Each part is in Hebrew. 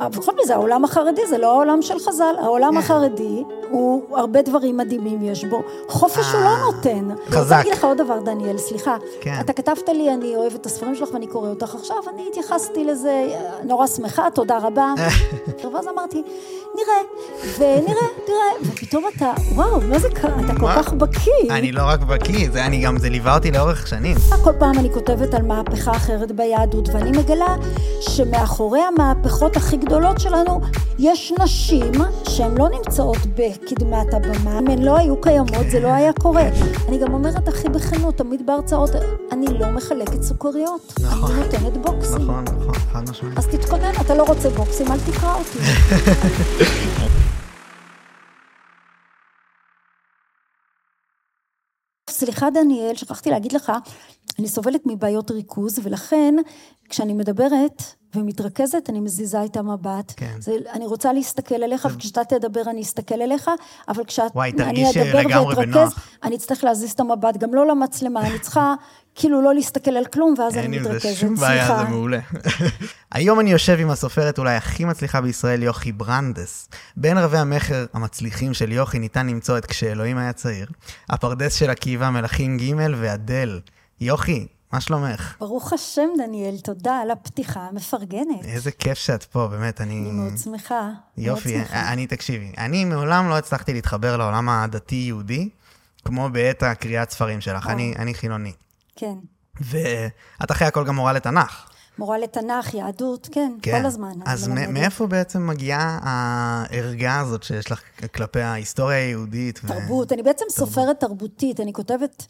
אבל חוץ מזה, העולם החרדי זה לא העולם של חז"ל. העולם החרדי, הוא הרבה דברים מדהימים יש בו. חופש הוא לא נותן. חזק. תגיד לך עוד דבר, דניאל, סליחה. כן. אתה כתבת לי, אני אוהבת את הספרים שלך ואני קורא אותך עכשיו, אני התייחסתי לזה, נורא שמחה, תודה רבה. ואז אמרתי, נראה, ופתאום אתה, וואו, מה זה קרה? אתה כל כך בקיא. אני לא רק בקיא, זה ליווה אותי לאורך שנים. כל פעם אני כותבת על מהפכה אחרת ביהדות, ואני מגלה שמאחורי המהפכות הכי גדולות שלנו, יש נשים שהן לא נמצאות בקדמת הבמה, הן לא היו קיימות, זה לא היה קורה. אני גם אומרת, אחי בכנות, תמיד בהרצאות, אני לא מחלקת סוכריות, אני נותנת בוקסים. נכון, חד משמעית. אז תתכונן, אתה לא רוצה בוקסים, אל תקרא אותי. סליחה דניאל, שכחתי להגיד לך, אני סובלת מבעיות ריכוז, ולכן כשאני מדברת ומתרכזת, אני מזיזה את המבט. כן. אני רוצה להסתכל אליך, וכשאתה תדבר אני אסתכל אליך, אבל כשאני אדבר ואתרכז, אני אצטרך להזיז את המבט, גם לא למצלמה, אני צריכה כאילו לא להסתכל על כלום, ואז אני מתרכזת. אין עם זה שום בעיה, זה מעולה. היום אני יושב עם הסופרת אולי הכי מצליחה בישראל, יוכי ברנדס. בין רבי המחר המצליחים של יוכי ניתן למצוא את כשאלוהים היה צעיר, הפרדס של עקיבא, מלכים ג' והדל. יוכי, מה שלומך? ברוך השם, דניאל, תודה על הפתיחה המפרגנת. איזה כיף שאת פה, באמת, אני מאוד שמחה. יופי, אני תקשיבי. אני מעולם לא הצלחתי להתחבר לעולם הדתי-יהודי, כמו בעת הקריאת ספרים שלך. אני חילוני. כן. ואת אחרי הכל גם מורה לתנ"ך. מורה לתנ"ך, יהדות, כן, כל הזמן. אז מאיפה בעצם מגיעה הערגה הזאת שיש לך כלפי ההיסטוריה היהודית? תרבות, אני בעצם סופרת תרבותית, אני כותבת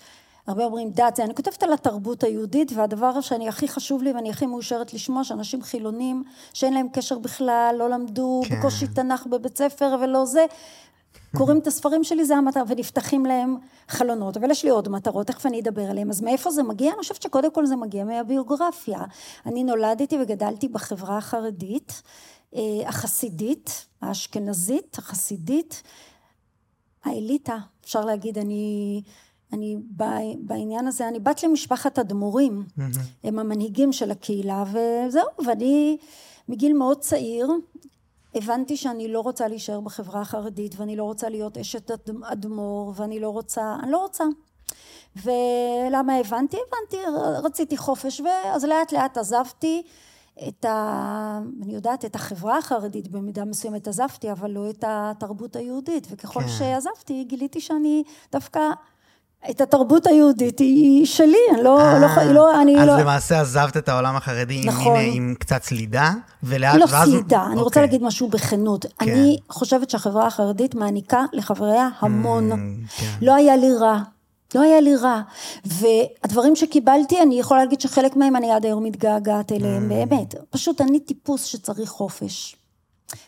הרבה אומרים דת, אני כותבת על התרבות היהודית, והדבר שאני הכי חשוב לי, ואני הכי מאושרת לשמוע, שאנשים חילונים, שאין להם קשר בכלל, לא למדו, בקושי תנ"ך בבית ספר ולא זה, קוראים את הספרים שלי, זה המטרה, ונפתחים להם חלונות, אבל יש לי עוד מטרות, תכף אני אדבר עליהם, אז מאיפה זה מגיע? אני חושבת שקודם כל זה מגיע מהביוגרפיה. אני נולדתי וגדלתי בחברה החרדית, החסידית, האשכנזית, החסידית, האליטה, אפשר להגיד, אני בעניין הזה, אני בת למשפחת אדמו"רים, הם המנהיגים של הקהילה, וזהו, ואני מגיל מאוד צעיר, הבנתי שאני לא רוצה להישאר בחברה החרדית, ואני לא רוצה להיות אשת אדמו"ר, ואני לא רוצה, ולמה הבנתי, רציתי חופש, ואז לאט לאט עזבתי אני יודעת, את החברה החרדית, במידה מסוימת עזבתי, אבל לא את התרבות היהודית, וככל שעזבתי, גיליתי שאני דווקא את התרבות היהודית היא שלי, אז למעשה עזבת את העולם החרדי עם קצת סלידה, לא סלידה, אני רוצה להגיד משהו בכנות, אני חושבת שהחברה החרדית מעניקה לחבריה המון, לא היה לי רע, והדברים שקיבלתי, אני יכולה להגיד שחלק מהם אני עד היום מתגעגעת אליהם, באמת, פשוט אני טיפוס שצריך חופש.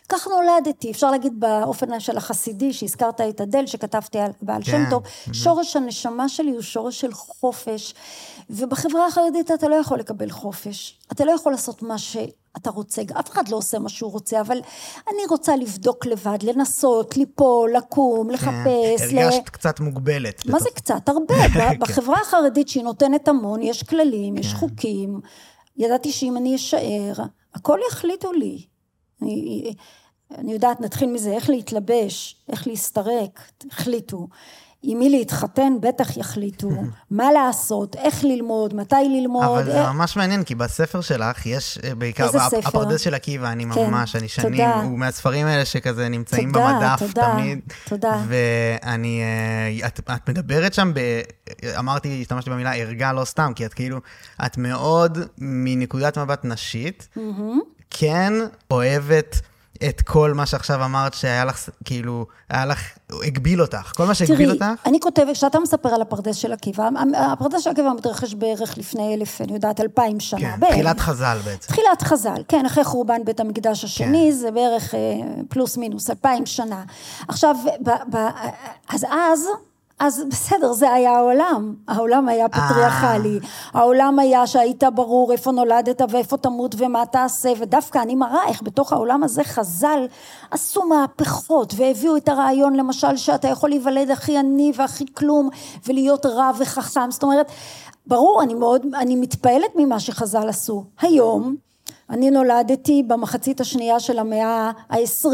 כך נולדתי, אפשר להגיד באופן של החסידי, שהזכרת את הדל, שכתבתי על בעל שם טוב, שורש הנשמה שלי הוא שורש של חופש, ובחברה החרדית אתה לא יכול לקבל חופש, אתה לא יכול לעשות מה שאתה רוצה, אף אחד לא עושה מה שהוא רוצה, אבל אני רוצה לבדוק לבד, לנסות, ליפול, לקום, לחפש. הרגשת קצת מוגבלת. מה זה קצת? הרבה. בחברה החרדית שהיא נותנת המון, יש כללים, יש חוקים, ידעתי שאם אני אשאר, הכל יחליטו לי. אני יודעת, נתחיל מזה, איך להתלבש, איך להסתרק, החליטו, עם מי להתחתן, בטח יחליטו, מה לעשות, איך ללמוד, מתי ללמוד. אבל זה ממש מעניין, כי בספר שלך יש בעיקר, הפרדס של עקיבא, אני ממש, אני שנים, הוא מהספרים האלה שכזה נמצאים במדף תמיד, ואני, את מדברת שם, אמרתי, השתמשתי במילה, ערגה לא סתם, כי את כאילו, את מאוד מנקודת מבט נשית, כן אוהבת את כל מה שעכשיו אמרת שהיה לך, כאילו, הגביל אותך, כל מה שהגביל אותך. תראי, אני כותבת, כשאתה מספר על הפרדס של עקיבא, הפרדס של עקיבא מתרחש בערך לפני 2,000 שנה. כן, תחילת חז"ל בעצם. תחילת חז"ל, כן, אחרי חורבן בית המקדש השני, זה בערך פלוס מינוס 2,000 שנה. עכשיו, אז בסדר, זה היה העולם. העולם היה פטריארכלי. העולם היה שהיית ברור איפה נולדת ואיפה תמות ומה תעשה, ודווקא אני מראה איך בתוך העולם הזה חז"ל עשו מהפכות, והביאו את הרעיון למשל שאתה יכול להיוולד הכי עני והכי כלום, ולהיות רע וחכם. זאת אומרת, ברור, אני מתפעלת ממה שחז"ל עשו. היום אני נולדתי במחצית השנייה של המאה ה-20.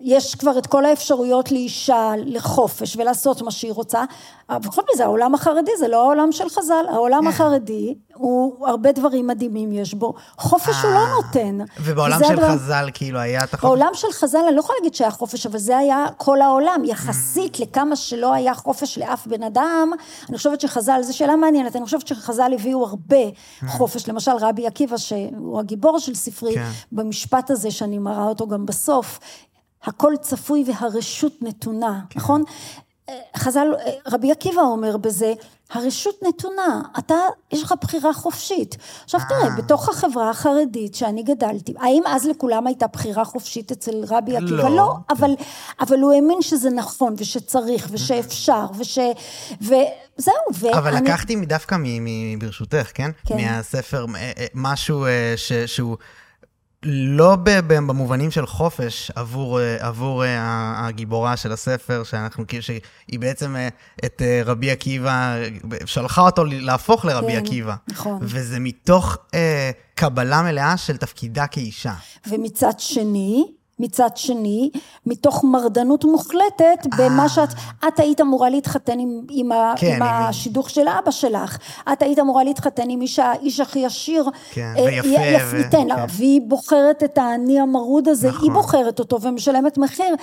יש כבר את כל האפשרויות לאישה, לחופש ולעשות מה שהיא רוצה. בכל מזה, העולם החרדי זה לא העולם של חז"ל. העולם החרדי הוא הרבה דברים מדהימים יש בו. חופש הוא לא נותן. ובעולם של חז"ל כאילו היה את החופש? בעולם של חז"ל אני לא יכולה להגיד שהיה חופש, אבל זה היה כל העולם. יחסית לכמה שלא היה חופש לאף בן אדם, אני חושבת שחז"ל, זו שאלה מעניינת, אני חושבת שחז"ל הביאו הרבה חופש. למשל רבי עקיבא, שהוא הגיבור של ספרי, במשפט הזה שאני מראה אותו גם בסוף, הכל צפוי והרשות נתונה, נכון? חז"ל, רבי עקיבא אומר בזה, הרשות נתונה, אתה, יש לך בחירה חופשית. עכשיו תראה, בתוך החברה החרדית שאני גדלתי, האם אז לכולם הייתה בחירה חופשית אצל רבי עקיבא? לא, אבל הוא האמין שזה נכון, ושצריך, ושאפשר, וזהו. אבל לקחתי דווקא ברשותך, כן? מהספר, משהו שהוא... לא במובנים של חופש עבור הגיבורה של הספר, שאנחנו כאילו שהיא בעצם את רבי עקיבא, שלחה אותו להפוך לרבי עקיבא. נכון. וזה מתוך קבלה מלאה של תפקידה כאישה. ומצד שני, מתוך מרדנות מוחלטת, במה שאת היית אמורה להתחתן עם השידוך של אבא שלך, את היית אמורה להתחתן עם איש הכי עשיר, יפייתן, והיא בוחרת את העני המרוד הזה, היא בוחרת אותו ומשלמת מחיר.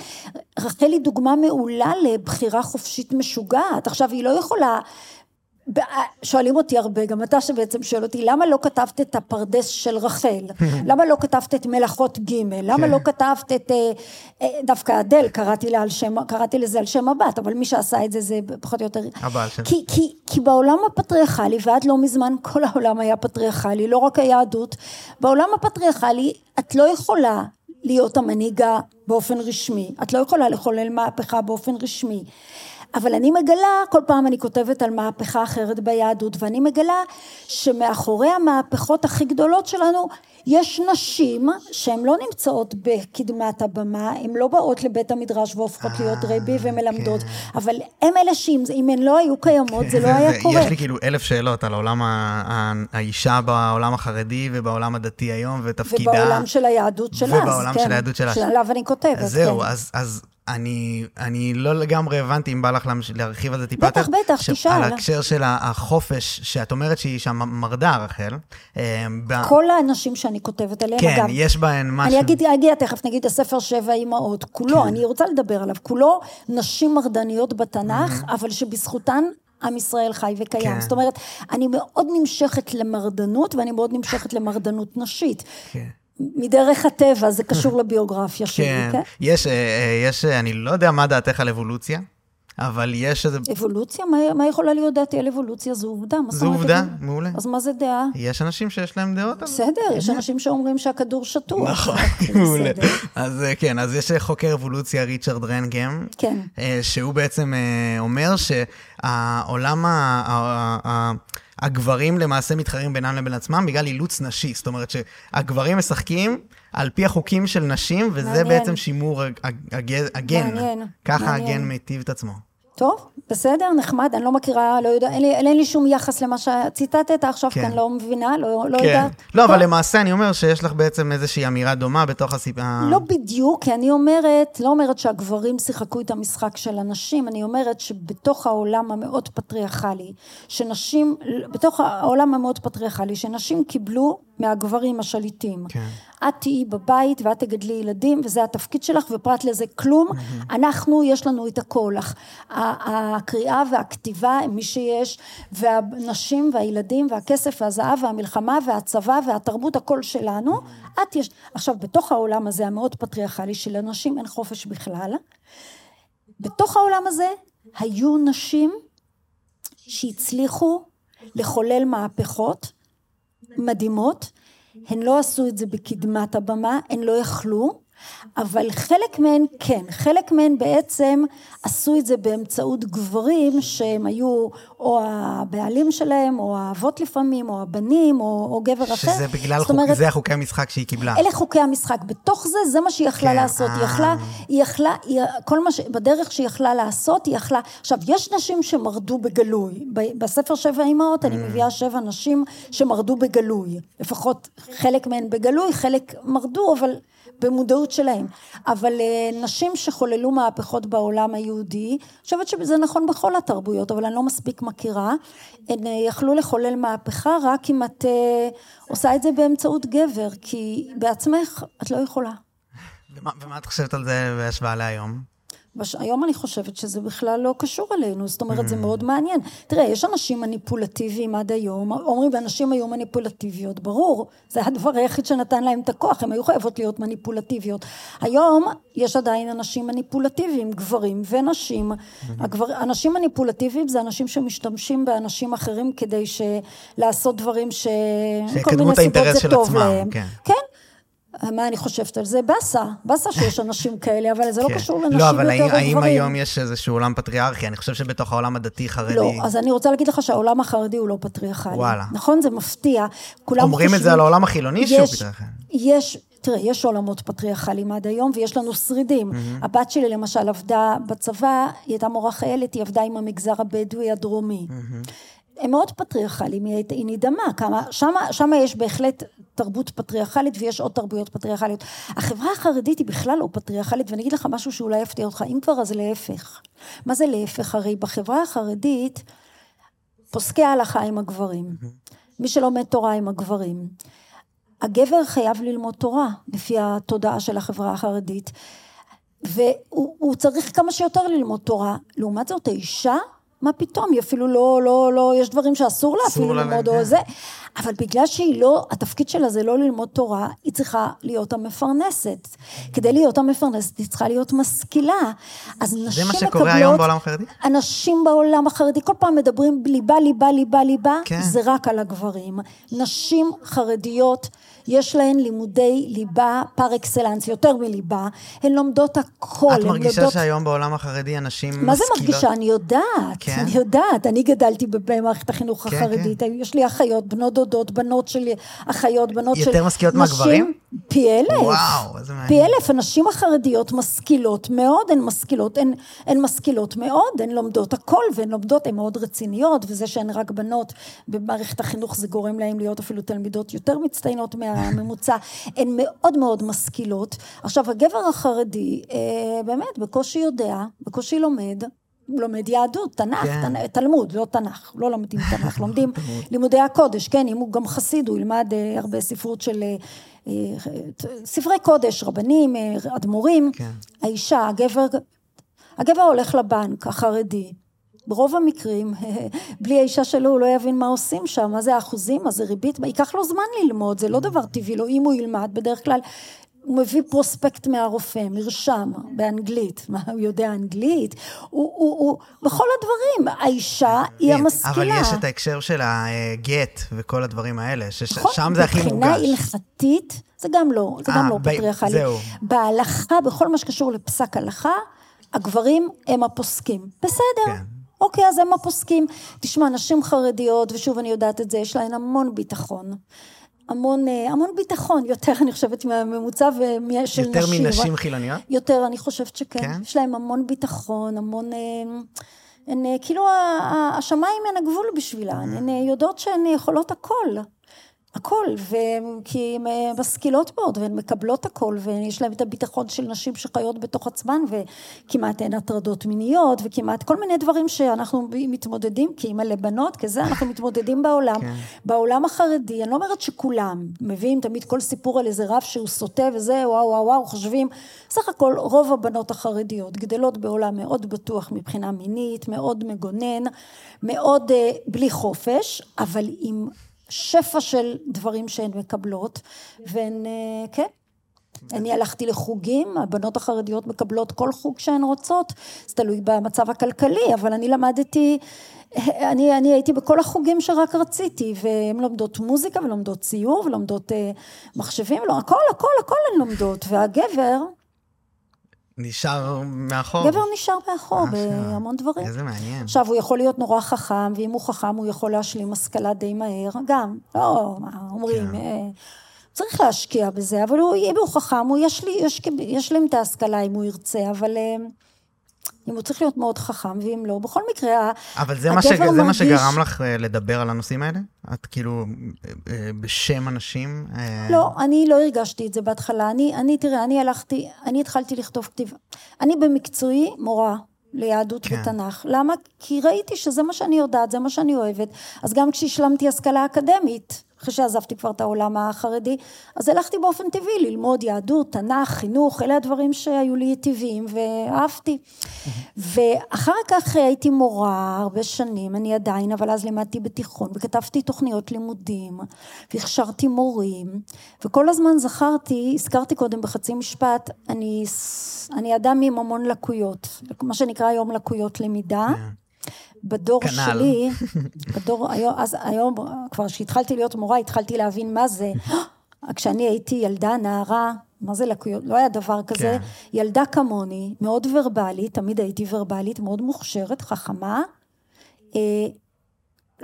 רחל היא דוגמה מעולה לבחירה חופשית משוגעת, עכשיו היא לא יכולה, שואלים אותי הרבה, גם אתה שבעצם שואל אותי, למה לא כתבת את הפרדס של רחל? למה לא כתבת את מלכות ג'? למה לא כתבת את, דווקא אדל, קראתי לזה על שם הבת, אבל מי שעשה את זה, זה פחות או יותר, כי בעולם הפטריארכלי, ועד לא מזמן כל העולם היה פטריארכלי, לא רק היהדות, בעולם הפטריארכלי, את לא יכולה להיות המנהיגה באופן רשמי, את לא יכולה לחולל מהפכה באופן רשמי, אבל אני מגלה, כל פעם אני כותבת על מהפכה אחרת ביהדות, ואני מגלה שמאחורי המהפכות הכי גדולות שלנו, יש נשים שהן לא נמצאות בקדמת הבמה, הן לא באות לבית המדרש והופכות להיות רבי ומלמדות, אבל הן אלה שאם הן לא היו קיימות, זה לא היה קורה. יש לי כאילו 1000 שאלות על העולם האישה בעולם החרדי, ובעולם הדתי היום, ותפקידה. ובעולם של היהדות שלה. ובעולם של היהדות שלה. שעליו אני כותבת. זהו, אז... אני לא לגמרי הבנתי אם בא לך להרחיב על זה טיפה. בטח, תשאל. על הקשר של החופש, שאת אומרת שהיא שם מרדה, רחל. כל האנשים שאני כותבת עליהם, כן, אגב. כן, יש בהן משהו. אני אגיע תכף, נגיד הספר 7 אמהות, כולו, כן. אני רוצה לדבר עליו, כולו נשים מרדניות בתנ"ך, אבל שבזכותן, עם ישראל חי וקיים. זאת אומרת, אני מאוד נמשכת למרדנות, ואני מאוד נמשכת למרדנות נשית. כן. מדרך הטבע, זה קשור לביוגרפיה שלי, כן? יש, אני לא יודע מה דעתך על אבולוציה, אבל יש איזה... אבולוציה? מה יכולה להיות דעתי על אבולוציה? זו עובדה. זו עובדה, מעולה. אז מה זה דעה? יש אנשים שיש להם דעות. בסדר, יש אנשים שאומרים שהכדור שטוח. נכון, מעולה. אז כן, אז יש חוקר אבולוציה, ריצ'רד רנגם, שהוא בעצם אומר שהעולם הגברים למעשה מתחרים בינם לבין עצמם בגלל אילוץ נשי, זאת אומרת שהגברים משחקים על פי החוקים של נשים, וזה מעניין. בעצם שימור הגן, מעניין. ככה מעניין. הגן מיטיב את עצמו. טוב, בסדר, נחמד, אני לא מכירה, לא יודע, אין לי שום יחס למה שציטטת, עכשיו כן. כאן לא מבינה, לא כן. יודעת. לא, טוב. אבל למעשה אני אומר שיש לך בעצם איזושהי אמירה דומה בתוך הסיבה. לא בדיוק, כי אני אומרת, לא אומרת שהגברים שיחקו את המשחק של הנשים, אני אומרת שבתוך העולם המאוד פטריארכלי, שנשים, בתוך העולם המאוד פטריארכלי, שנשים קיבלו מהגברים השליטים. כן. את תהיי בבית ואת תגדלי ילדים, וזה התפקיד שלך, ופרט לזה כלום, אנחנו, יש לנו את הכל. הקריאה והכתיבה, מי שיש, והנשים והילדים, והכסף והזהב, והמלחמה, והצבא, והתרבות, הכל שלנו. את יש... עכשיו, בתוך העולם הזה, המאוד פטריארכלי של הנשים, אין חופש בכלל. בתוך העולם הזה, היו נשים שהצליחו לחולל מהפכות מדהימות, הן לא עשו את זה בקדמת הבמה, הן לא יכלו, אבל חלק מהן כן, חלק מהן בעצם עשו את זה באמצעות גברים שהם היו או הבעלים שלהם, או האבות לפעמים, או הבנים, או גבר אחר. שזה בגלל חוקי המשחק שהיא קיבלה. אלה חוקי המשחק, בתוך זה, זה מה שהיא יכלה לעשות, היא יכלה, כל מה בדרך שהיא יכלה לעשות, היא יכלה, עכשיו יש נשים שמרדו בגלוי, בספר שבע אמהות אני מביאה 7 נשים שמרדו בגלוי, לפחות חלק מהן בגלוי, חלק מרדו, אבל במודעות שלהם, אבל נשים שחוללו מהפכות בעולם היהודי, אני חושבת שזה נכון בכל התרבויות, אבל אני לא מספיק מכירה, הן יכלו לחולל מהפכה רק אם את עושה את זה באמצעות גבר, כי בעצמך את לא יכולה. ומה את חושבת על זה בהשוואה להיום? היום אני חושבת שזה בכלל לא קשור אלינו, זאת אומרת, זה מאוד מעניין. תראה, יש אנשים מניפולטיביים עד היום, אומרים, אנשים היו מניפולטיביות, ברור, זה הדבר היחיד שנתן להם את הכוח, הם היו חייבות להיות מניפולטיביות. היום יש עדיין אנשים מניפולטיביים, גברים ונשים. אנשים מניפולטיביים זה אנשים שמשתמשים באנשים אחרים כדי לעשות דברים כל מיני סיבות זה טוב להם. כן. מה אני חושבת על זה? בסה שיש אנשים כאלה, אבל זה לא קשור לנשים יותר גברים. לא, אבל האם היום יש איזשהו עולם פטריארכי? אני חושב שבתוך העולם הדתי חרדי... לא, אז אני רוצה להגיד לך שהעולם החרדי הוא לא פטריארכלי. וואלה. נכון? זה מפתיע. אומרים את זה על העולם החילוני שהוא פטריארכלי. תראה, יש עולמות פטריארכליים עד היום, ויש לנו שרידים. הבת שלי למשל עבדה בצבא, היא הייתה מורה חיילת, היא עבדה עם המגזר הבדואי הדרומי. הם מאוד פטריארכליים, היא נדמה, שם יש בהחלט תרבות פטריארכלית, ויש עוד תרבויות פטריארכליות. החברה החרדית היא בכלל לא פטריארכלית, ואני אגיד לך משהו שאולי יפתיע אותך, אם כבר אז להפך. מה זה להפך? הרי בחברה החרדית, פוסקי ההלכה עם הגברים, מי שלומד תורה עם הגברים. הגבר חייב ללמוד תורה, לפי התודעה של החברה החרדית, והוא צריך כמה שיותר ללמוד תורה, לעומת זאת האישה, מה פתאום, היא אפילו לא, יש דברים שאסור לה אפילו ללמוד או זה, אבל בגלל שהיא לא, התפקיד שלה זה לא ללמוד תורה, היא צריכה להיות המפרנסת, כדי להיות המפרנסת, היא צריכה להיות משכילה, אז נשים מקבלות, זה מה שקורה היום בעולם החרדי? אנשים בעולם החרדי, כל פעם מדברים, ליבה, זה רק על הגברים, נשים חרדיות, יש להן לימודי ליבה פר אקסלנס, יותר מליבה, הן לומדות הכל. את מרגישה שהיום בעולם החרדי אנשים משכילות? מה זה מרגישה? אני יודעת, אני גדלתי במערכת החינוך החרדית, יש לי אחיות, בנות דודות, בנות שלי, אחיות, בנות שלי. יותר משכילות מהגברים? פי 1,000. וואו, איזה מעניין. פי 1,000, הנשים החרדיות משכילות מאוד, הן משכילות מאוד, הן לומדות הכל, והן לומדות, הן מאוד רציניות, וזה שהן רק בנות במערכת החינוך, זה גורם להן להיות אפילו תלמידות יותר מצטיינות מהממוצע, הן מאוד מאוד משכילות. עכשיו, הגבר החרדי, באמת, בקושי יודע, בקושי לומד, לומד יהדות, תנ"ך, תלמוד, לא תנ"ך, לא לומדים תנ"ך, לומדים לימודי הקודש, כן, אם הוא גם חסיד, הוא ילמד הרבה ספרות של ספרי קודש, רבנים, אדמו"רים, האישה, הגבר הולך לבנק, החרדי, ברוב המקרים, בלי האישה שלו, הוא לא יבין מה עושים שם, מה זה האחוזים, מה זה ריבית, ייקח לו זמן ללמוד, זה לא דבר טבעי לו, אם הוא ילמד, בדרך כלל, הוא מביא פרוספקט מהרופא, מרשם, באנגלית, מה הוא יודע אנגלית, הוא בכל הדברים, האישה היא המשכילה. אבל יש את ההקשר של הגט וכל הדברים האלה, ששם זה הכי מוגש. מבחינה הלכתית, זה גם לא פטריארכלי. בהלכה, בכל מה שקשור לפסק הלכה, הגברים הם הפוסקים. בסדר. אוקיי, אז הם הפוסקים. תשמע, נשים חרדיות, ושוב אני יודעת את זה, יש להן המון ביטחון. המון ביטחון, יותר אני חושבת מהממוצע של נשים. יותר מנשים חילוניות? יותר, אני חושבת שכן. יש להם המון ביטחון, המון... כאילו, השמיים הן הגבול בשבילן, הן יודעות שהן יכולות הכל, כי הן משכילות מאוד, והן מקבלות הכל, ויש להם את הביטחון של נשים שחיות בתוך עצמן, וכמעט אין הטרדות מיניות, וכמעט כל מיני דברים שאנחנו מתמודדים, כאימא לבנות, כזה אנחנו מתמודדים בעולם. בעולם החרדי, אני לא אומרת שכולם מביאים תמיד כל סיפור על איזה רב שהוא סוטה, וזה וואו, חושבים, סך הכל רוב הבנות החרדיות גדלות בעולם מאוד בטוח מבחינה מינית, מאוד מגונן, מאוד בלי חופש, אבל עם... שפע של דברים שהן מקבלות, והן, כן. אני הלכתי לחוגים, הבנות החרדיות מקבלות כל חוג שהן רוצות, זה תלוי במצב הכלכלי, אבל אני למדתי, אני הייתי בכל החוגים שרק רציתי, והן לומדות מוזיקה, ולומדות ציור, ולומדות מחשבים, לא, הכל, הכל, הכל הן לומדות, והגבר... נשאר מאחור. גבר נשאר מאחור בהמון דברים. איזה מעניין. עכשיו, הוא יכול להיות נורא חכם, ואם הוא חכם, הוא יכול להשלים השכלה די מהר, גם, לא, אומרים, צריך להשקיע בזה, אבל אם הוא חכם, הוא ישלים את ההשכלה אם הוא ירצה, אבל אם הוא צריך להיות מאוד חכם, ואם לא, בכל מקרה, אבל זה מה שגרם לך לדבר על הנושאים האלה? את כאילו, בשם אנשים? לא, אני לא הרגשתי את זה בהתחלה, תראה, אני התחלתי לכתוב כתיבה, אני במקצועי מורה, ליהדות ותנ"ך, למה? כי ראיתי שזה מה שאני יודעת, זה מה שאני אוהבת, אז גם כשהשלמתי השכלה אקדמית, אחרי שעזבתי כבר את העולם החרדי, אז הלכתי באופן טבעי ללמוד יהדות, תנ"ך, חינוך, אלה הדברים שהיו לי טבעיים, ואהבתי. ואחר כך הייתי מורה הרבה שנים, אני עדיין, אבל אז לימדתי בתיכון, וכתבתי תוכניות לימודים, והכשרתי מורים, וכל הזמן הזכרתי קודם בחצי משפט, אני אדם עם המון לקויות, מה שנקרא היום לקויות למידה, בדור שלי, היום כבר שהתחלתי להיות מורה, התחלתי להבין מה זה, כשאני הייתי ילדה, נערה, מה זה לקויות, לא היה דבר כזה, ילדה כמוני, מאוד ורבלית, תמיד הייתי ורבלית, מאוד מוכשרת, חכמה,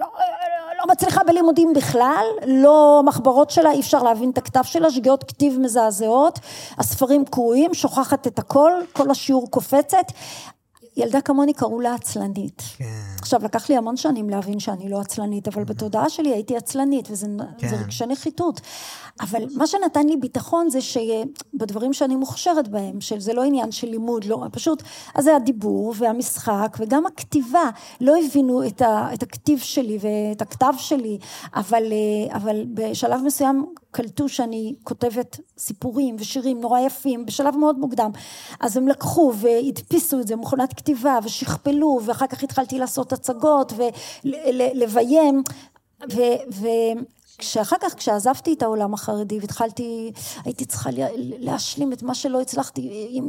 לא מצליחה בלימודים בכלל, לא מחברות שלה, אי אפשר להבין את הכתב שלה, שגיאות כתיב מזעזעות, הספרים קרועים, שוכחת את הכל, כל השיעור קופצת, ילדה כמוני קראו לה עצלנית. עכשיו, לקח לי המון שנים להבין שאני לא עצלנית, אבל בתודעה שלי הייתי עצלנית, וזה רגשי נחיתות. אבל מה שנתן לי ביטחון זה שבדברים שאני מוכשרת בהם, שזה לא עניין של לימוד, לא, פשוט, אז זה הדיבור והמשחק, וגם הכתיבה, לא הבינו את הכתיב שלי ואת הכתב שלי, אבל בשלב מסוים קלטו שאני כותבת סיפורים ושירים נורא יפים, בשלב מאוד מוקדם. אז הם לקחו והדפיסו את זה, מכונת כתיבה, ושכפלו, ואחר כך התחלתי לעשות הצגות, ולביים, כשאחר כך, כשעזבתי את העולם החרדי, והתחלתי, הייתי צריכה להשלים את מה שלא הצלחתי,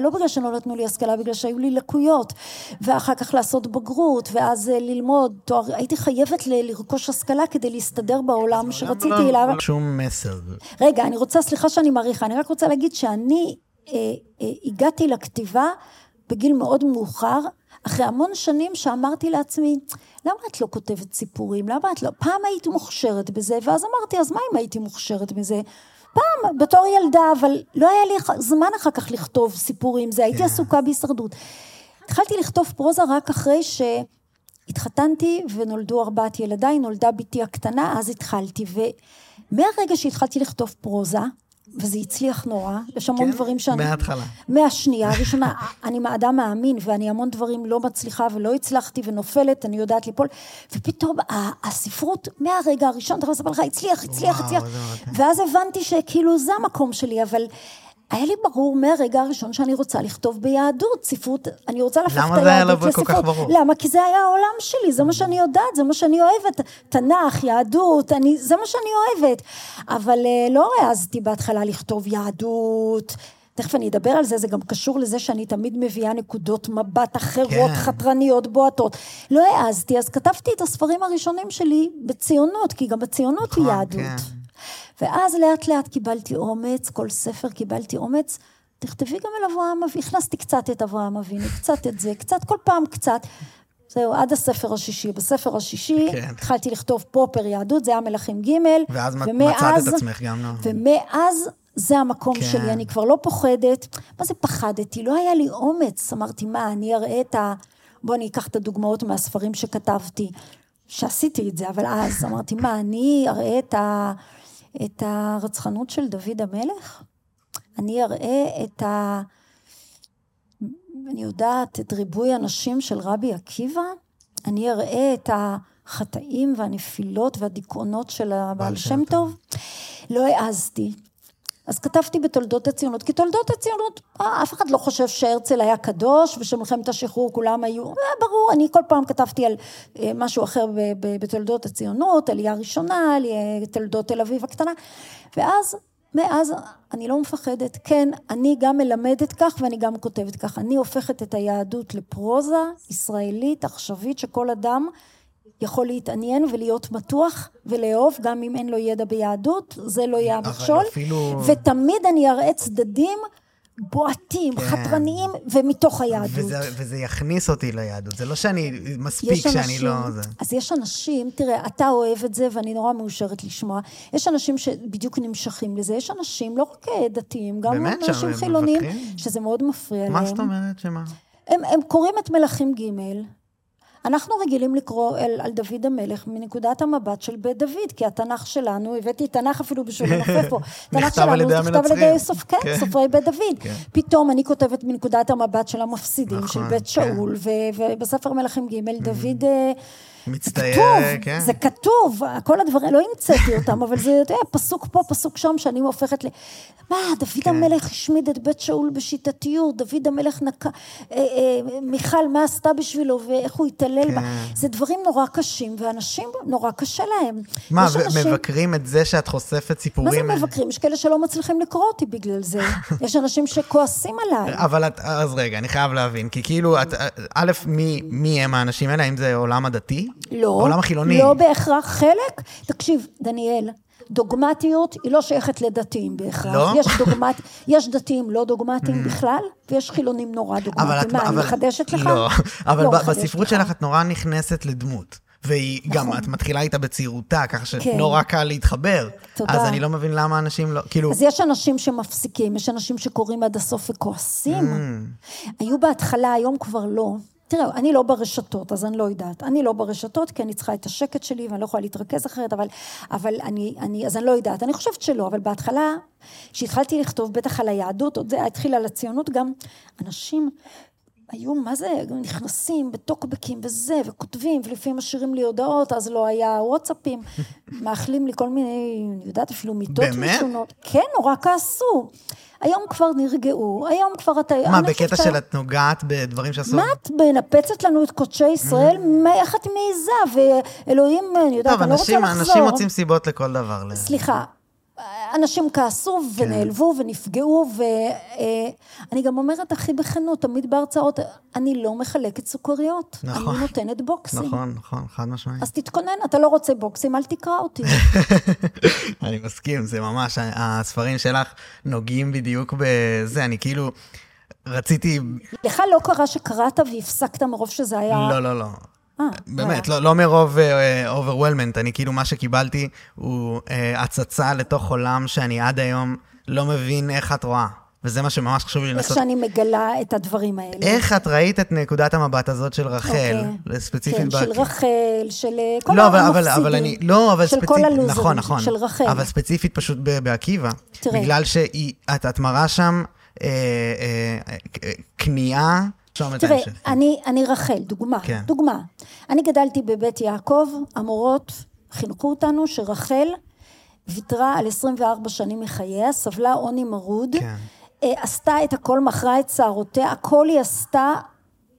לא בגלל שלא נתנו לי השכלה, בגלל שהיו לי לקויות, ואחר כך לעשות בגרות, ואז ללמוד תואר, הייתי חייבת לרכוש השכלה, כדי להסתדר בעולם שרציתי אליו. שום מסר. רגע, אני רוצה, סליחה שאני מעריכה, אני רק רוצה להגיד שאני הגעתי לכתיבה, בגיל מאוד מאוחר, אחרי המון שנים שאמרתי לעצמי, למה את לא כותבת סיפורים? למה את לא? פעם הייתי מוכשרת בזה, ואז אמרתי, אז מה אם הייתי מוכשרת בזה? פעם, בתור ילדה, אבל לא היה לי זמן אחר כך לכתוב סיפורים, זה הייתי עסוקה בהישרדות. התחלתי לכתוב פרוזה רק אחרי שהתחתנתי, ונולדו 4 ילדיי, נולדה ביתי הקטנה, אז התחלתי, ומהרגע שהתחלתי לכתוב פרוזה, וזה הצליח נורא, יש המון דברים שאני... מההתחלה. מהשנייה הראשונה, אני מאדם מאמין, ואני המון דברים לא מצליחה, ולא הצלחתי, ונופלת, אני יודעת ליפול, ופתאום הספרות, מהרגע הראשון, אתה מספר לך, הצליח, ואז הבנתי שכאילו זה המקום שלי, אבל היה לי ברור מהרגע הראשון, שאני רוצה לכתוב ביהדות, ספרות, אני רוצה להפוך את היהדות לספרות. למה? כי זה היה העולם שלי, זה מה שאני יודעת, זה מה שאני אוהבת, תנ"ך, יהדות, זה מה שאני אוהבת. אבל לא רעזתי בהתחלה לכתוב יהדות, תכף אני אדבר על זה, זה גם קשור לזה שאני תמיד מביאה נקודות מבט אחרות, חתרניות, בועטות. לא רעזתי, אז כתבתי את הספרים הראשונים שלי בציונות, כי גם בציונות היא יהדות. ואז לאט לאט קיבלתי אומץ, כל ספר קיבלתי אומץ, תכתבי גם על אברהם אבינו, הכנסתי קצת את אברהם אבינו, קצת את זה, קצת, כל פעם קצת, זהו, עד הספר השישי, בספר השישי, התחלתי לכתוב פרופר יהדות, זה היה מלכים ג' ואז מצאת את עצמך גם לא. ומאז זה המקום שלי, אני כבר לא פוחדת, מה זה פחדתי? לא היה לי אומץ, אמרתי מה, אני אראה את בוא אני אקח את הדוגמאות מהספרים שכתבתי, שעשיתי את זה, אבל אז אמרתי מה, אני אראה את הרצחנות של דוד המלך, אני אראה אני יודעת, את ריבוי הנשים של רבי עקיבא, אני אראה את החטאים והנפילות והדיכאונות של בעל שם טוב, לא העזתי, אז כתבתי בתולדות הציונות, כי תולדות הציונות, אף אחד לא חושב שהרצל היה קדוש, ושמלחמת השחרור כולם היו, ברור, אני כל פעם כתבתי על משהו אחר בתולדות הציונות, עלייה ראשונה, תולדות תל אביב הקטנה, ואז מאז אני לא מפחדת, כן, אני גם מלמדת כך ואני גם כותבת כך, אני הופכת את היהדות לפרוזה ישראלית, עכשווית, שכל אדם יכול להתעניין ולהיות מתוח ולאהוב, גם אם אין לו ידע ביהדות, זה לא יהיה המכשול, אפילו... ותמיד אני אראה צדדים בועטים, חתרניים, ומתוך היהדות. וזה יכניס אותי ליהדות, זה לא שאני מספיק שאני לא... אז יש אנשים, תראה, אתה אוהב את זה, ואני נורא מאושרת לשמוע, יש אנשים שבדיוק נמשכים לזה, יש אנשים לא רק דתיים, גם אנשים חילונים, שזה מאוד מפריע להם. מה זאת אומרת? שמה? הם קוראים את מלכים ג', אנחנו רגילים לקרוא על דוד המלך מנקודת המבט של בית דוד, כי התנ"ך שלנו, הבאתי תנ"ך אפילו בשביל לנופף פה, תנ"ך שלנו זה נכתב על ידי סופרי בית דוד. פתאום אני כותבת מנקודת המבט של המפסידים, של בית שאול, ובספר מלכים ג' דוד... מצטייר, כן. זה כתוב, כל הדברים, לא המצאתי אותם, אבל זה פסוק פה, פסוק שם, שאני הופכת ל... מה, דוד המלך השמיד את בית שאול בשיטתיות, דוד המלך נקה, מיכל, מה עשתה בשבילו, ואיך הוא התעלל בה, זה דברים נורא קשים, ואנשים נורא קשה להם. מה, מבקרים את זה שאת חושפת סיפורים? מה זה מבקרים? יש כאלה שלא מצליחים לקרוא אותי בגלל זה, יש אנשים שכועסים עליי. אבל אז רגע, אני חייב להבין, כי כאילו, א', מי הם האנשים האלה, אם זה עולם הדתי? לא, העולם החילוני. לא בהכרח חלק. תקשיב, דניאל, דוגמטיות היא לא שייכת לדתיים בהכרח. לא? יש דתיים לא דוגמטיים בכלל, ויש חילונים נורא דוגמטיים. מה, אני מחדשת לך? לא, אבל בספרות שלך את נורא נכנסת לדמות. והיא גם, את מתחילה איתה בצעירותה, כך שנורא קל להתחבר. אז אני לא מבין למה אנשים לא, כאילו... אז יש אנשים שמפסיקים, יש אנשים שקוראים עד הסוף וכועסים. היו בהתחלה, היום כבר לא. תראו, אני לא ברשתות, אז אני לא יודעת. אני לא ברשתות, כי אני צריכה את השקט שלי, ואני לא יכולה להתרכז אחרת, אבל אז אני לא יודעת. אני חושבת שלא, אבל בהתחלה, כשהתחלתי לכתוב בטח על היהדות, עוד זה התחילה לציונות, גם אנשים היו, מה זה, נכנסים בטוקבקים וזה, וכותבים, ולפעמים משאירים לי הודעות, אז לא היה וואטסאפים, מאחלים לי כל מיני, אני יודעת, אפילו מיטות משונות. כן, נורא כעסו. היום כבר נרגעו, היום כבר אתה... מה, בקטע של את נוגעת בדברים שעשו? מה, את מנפצת לנו את קודשי ישראל, איך את מעיזה, ואלוהים, אני יודעת, אני לא רוצה לחזור. אנשים מוצאים סיבות לכל דבר. סליחה, אנשים כעסו ונעלבו ונפגעו, ואני גם אומרת, הכי בכנות, תמיד בהרצאות, אני לא מחלקת סוכריות, אני נותנת בוקסים. נכון, נכון, חד משמעית. אז תתכונן, אתה לא רוצה בוקסים, אל תקרא אותי. אני מסכים, זה ממש, הספרים שלך נוגעים בדיוק בזה, אני כאילו... רציתי... לך לא קרה שקראת והפסקת מרוב שזה היה... לא, לא, לא. באמת, לא מרוב אוברוולמנט, אני כאילו מה שקיבלתי הוא הצצה לתוך עולם שאני עד היום לא מבין איך את רואה, וזה מה שממש חשוב לי לנסות. איך שאני מגלה את הדברים האלה. איך את ראית את נקודת המבט הזאת של רחל, ספציפית. של רחל, של כל המפסידים, של כל הלוזרים, של רחל. אבל ספציפית פשוט בעקיבא, בגלל שאת מראה שם קנייה, תראה, אני רחל, דוגמה. אני גדלתי בבית יעקב, המורות חינכו אותנו שרחל ויתרה על 24 שנים מחייה, סבלה עוני מרוד, עשתה את הכל, מכרה את שערותיה, הכל היא עשתה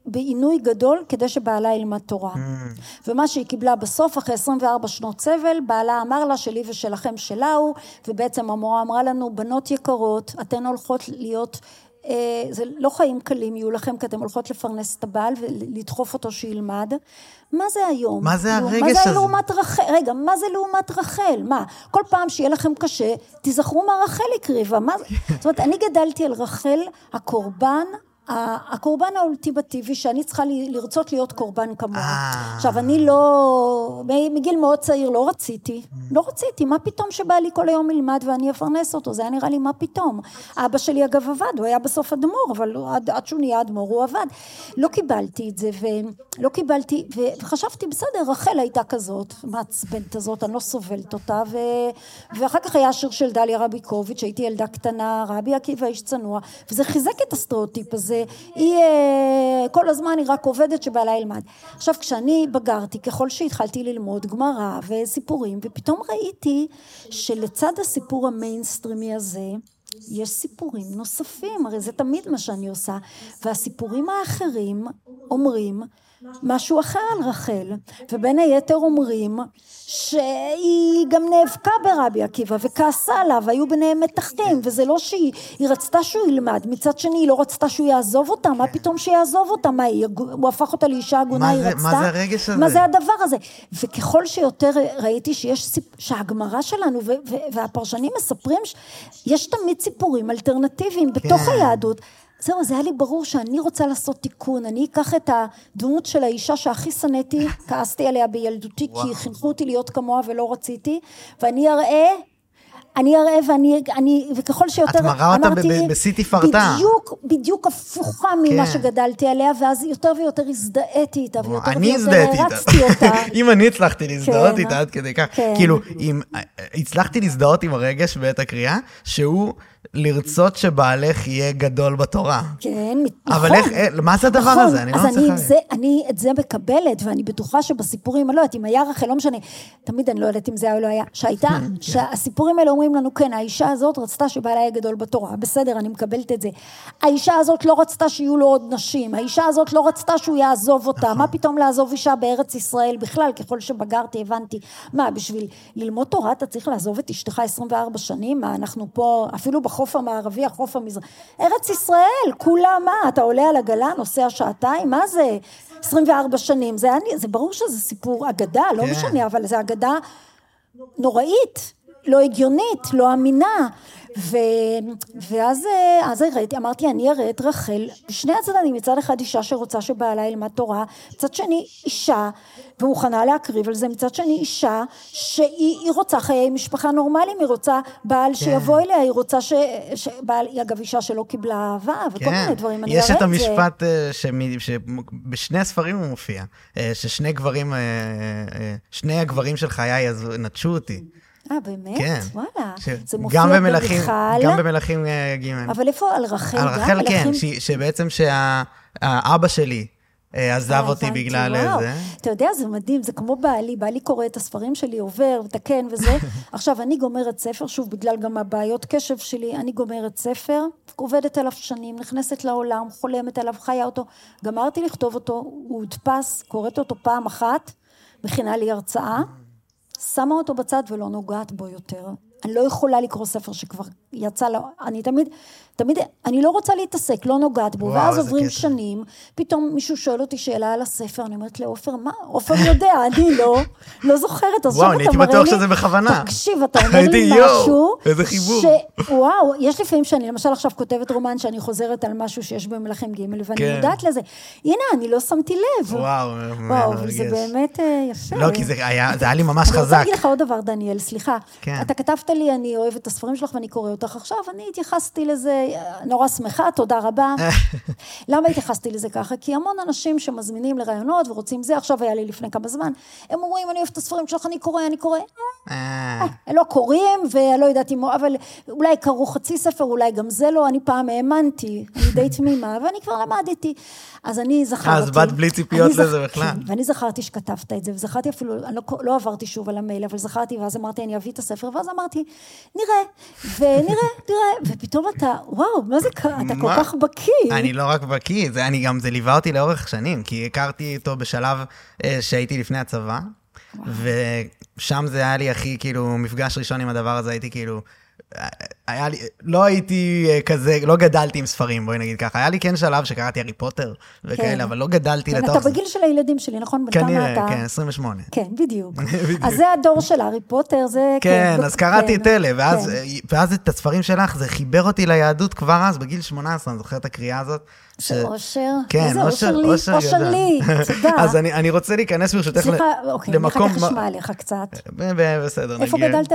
בעינוי גדול כדי שבעלה ילמד תורה. ומה שהיא קיבלה בסוף, אחרי 24 שנות סבל, בעלה אמר לה שלי ושלכם שלה הוא, ובעצם המורה אמרה לנו, בנות יקרות, אתן הולכות להיות... זה לא חיים קלים, יהיו לכם, כי אתם הולכות לפרנס את הבעל ולדחוף אותו שילמד. מה זה היום? מה זה הרגש הזה? רגע, מה זה לעומת רחל? מה? כל פעם שיהיה לכם קשה, תזכרו מה רחל הקריבה. זאת אומרת, אני גדלתי על רחל, הקורבן האולטימטיבי, שאני צריכה לרצות להיות קורבן כמוה. עכשיו, אני לא, מגיל מאוד צעיר, לא רציתי, מה פתאום שבא לי כל היום ילמד ואני אפרנס אותו, זה היה נראה לי מה פתאום. אבא שלי אגב עבד, הוא היה בסוף אדמו"ר, אבל עד שהוא נהיה אדמו"ר, הוא עבד. לא קיבלתי את זה, וחשבתי, בסדר, רחל הייתה כזאת, מעצבנת הזאת, אני לא סובלת אותה, ואחר כך היה שיר של דליה רביקוביץ', הייתי ילדה קטנה, רבי עקיבא איש צנוע, וזה חיזק את הסטריאוטיפ הזה. היא, כל הזמן היא רק עובדת שבעלה ילמד. עכשיו, כשאני בגרתי, ככל שהתחלתי ללמוד גמרא וסיפורים, ופתאום ראיתי שלצד הסיפור המיינסטרימי הזה, יש סיפורים נוספים, הרי זה תמיד מה שאני עושה, והסיפורים האחרים אומרים משהו אחר על רחל, ובין היתר אומרים שהיא גם נאבקה ברבי עקיבא וכעסה עליו, היו ביניהם מתחתים, וזה לא שהיא רצתה שהוא ילמד, מצד שני היא לא רצתה שהוא יעזוב אותה, מה פתאום שיעזוב אותה, מה, הוא הפך אותה לאישה הגונה, היא רצתה? מה זה הרגש הזה? מה זה הדבר הזה? וככל שיותר ראיתי שהגמרא שלנו והפרשנים מספרים, יש תמיד סיפורים אלטרנטיביים בתוך היהדות, זהו, זה היה לי ברור שאני רוצה לעשות תיקון, אני אקח את הדמות של האישה שהכי שנאתי, כעסתי עליה בילדותי, כי חינכו אותי להיות כמוה ולא רציתי, ואני אראה, אני וככל שיותר, את מראה אותה בסיטי פרטה. בדיוק הפוכה ממה שגדלתי עליה, ואז יותר ויותר הזדהיתי איתה, אני הזדהיתי איתה. אם אני הצלחתי להזדהות איתה, עד כדי כך, כאילו, הצלחתי להזדהות עם הרגש בעת הקריאה, שהוא לרצות שבעלך יהיה גדול בתורה. כן, אבל נכון. אבל איך, מה זה הדבר נכון, הזה? אני לא מצליחה. אז אני את זה מקבלת, ואני בטוחה שבסיפורים, אני לא יודעת, אם היה רחל, לא משנה, תמיד אני לא יודעת אם זה היה או לא היה, שהייתה, שהסיפורים האלה אומרים לנו, כן, האישה הזאת רצתה שבעלה יהיה גדול בתורה, בסדר, אני מקבלת את זה. האישה הזאת לא רצתה שיהיו לו עוד נשים, האישה הזאת לא רצתה שהוא יעזוב אותה, נכון. מה פתאום לעזוב אישה בארץ ישראל? בכלל, ככל שבגרתי, הבנתי, מה, בשביל ללמוד תורה, אתה צריך לעזוב את אשתך 24 שנים, מה, אנחנו פה, אפילו החוף המערבי, החוף המזרחי. ארץ ישראל, כולה מה? אתה עולה על הגלה, נוסע שעתיים, מה זה? 24 שנים. זה ברור שזה סיפור אגדה, לא משנה, אבל זה אגדה נוראית, לא הגיונית, לא אמינה. ואז ראיתי, אמרתי, אני אראה את רחל, בשני הצדדים, מצד אחד אישה שרוצה שבעלה ילמד תורה, מצד שני אישה, ומוכנה להקריב על זה, מצד שני אישה שהיא רוצה חיי משפחה נורמליים, היא רוצה בעל שיבוא אליה, היא רוצה שבעל, אגב אישה שלא קיבלה אהבה, וכל מיני דברים, אני אראה את זה. יש את המשפט שבשני הספרים הוא מופיע, ששני גברים, שני הגברים של חיי נטשו אותי. באמת? כן. וואלה. זה מופיע בבחל. גם במלכים ג'. אבל איפה? על רחל? על רחל כן, שבעצם שהאבא שלי עזב אותי בגלל איזה. אתה יודע, זה מדהים, זה כמו בעלי, בעלי קורא את הספרים שלי, עובר, תקן וזה. עכשיו, אני גומרת ספר, שוב, בגלל גם הבעיות קשב שלי, אני גומרת ספר, עובדת עליו שנים, נכנסת לעולם, חולמת עליו, חיה אותו, גמרתי לכתוב אותו, הוא הודפס, קוראת אותו פעם אחת, מכינה לי הרצאה, שמה אותו בצד ולא נוגעת בו יותר. אני לא יכולה לקרוא ספר שכבר יצא לה, אני תמיד, אני לא רוצה להתעסק, לא נוגעת בו, ואז עוברים שנים, פתאום מישהו שואל אותי שאלה על הספר, אני אומרת לעופר, מה? עופר יודע, אני לא זוכרת, אז שאתה מראה לי, בטוח שזה בכוונה. תקשיב, אתה אומר לי משהו, איזה חיבור. וואו, יש לפעמים שאני, למשל עכשיו כותבת רומן, שאני חוזרת על משהו שיש במלכים ג' ואני יודעת לזה, הנה, אני לא שמתי לב. וואו, אבל זה באמת יפה. לא, כי זה היה לי ממש חזק. אני אגיד לך עוד דבר, דניאל, סליחה. אתה כתבת לי, אני אוהבת את הספרים שלך ואני קורא אותך עכשיו, אני התייחסתי לזה נורא שמחה, תודה רבה. למה התייחסתי לזה ככה? כי המון אנשים שמזמינים לרעיונות ורוצים זה, עכשיו היה לי לפני כמה זמן, הם אומרים, אני אוהב את הספרים שלך, אני קורא. לא קוראים, ולא ידעתי, אבל אולי קראו חצי ספר, אולי גם זה לא, אני פעם האמנתי, אני די תמימה, ואני כבר למדתי. אז אני זכרתי. אז באת בלי ציפיות לזה בכלל. ואני זכרתי שכתבת את זה, וזכרתי אפילו, לא עברתי שוב על המייל, אבל זכרתי, ואז אמרתי, אני אביא את הספר, ואז אמרתי, נראה, ופתאום אתה, וואו, מה זה קרה? אתה כל כך בקיא. אני לא רק בקיא, זה ליווה אותי לאורך שנים, כי הכרתי אותו בשלב שהייתי לפני הצבא, ושם זה היה לי הכי, כאילו, מפגש ראשון עם הדבר הזה, הייתי כאילו, היה לי, לא הייתי כזה, לא גדלתי עם ספרים, בואי נגיד ככה, היה לי כן שלב שקראתי הרי פוטר וכאלה, אבל לא גדלתי לתוך זה. אתה בגיל של הילדים שלי, נכון? כנראה, כן, 28. כן, בדיוק. אז זה הדור של הרי פוטר, זה... כן, אז קראתי את אלה, ואז את הספרים שלך, זה חיבר אותי ליהדות כבר אז, בגיל 18, אני זוכרת את הקריאה הזאת. שאושר? כן, אושר לי, תודה. אז אני רוצה להיכנס ברשותך למקום... סליחה, אוקיי, אני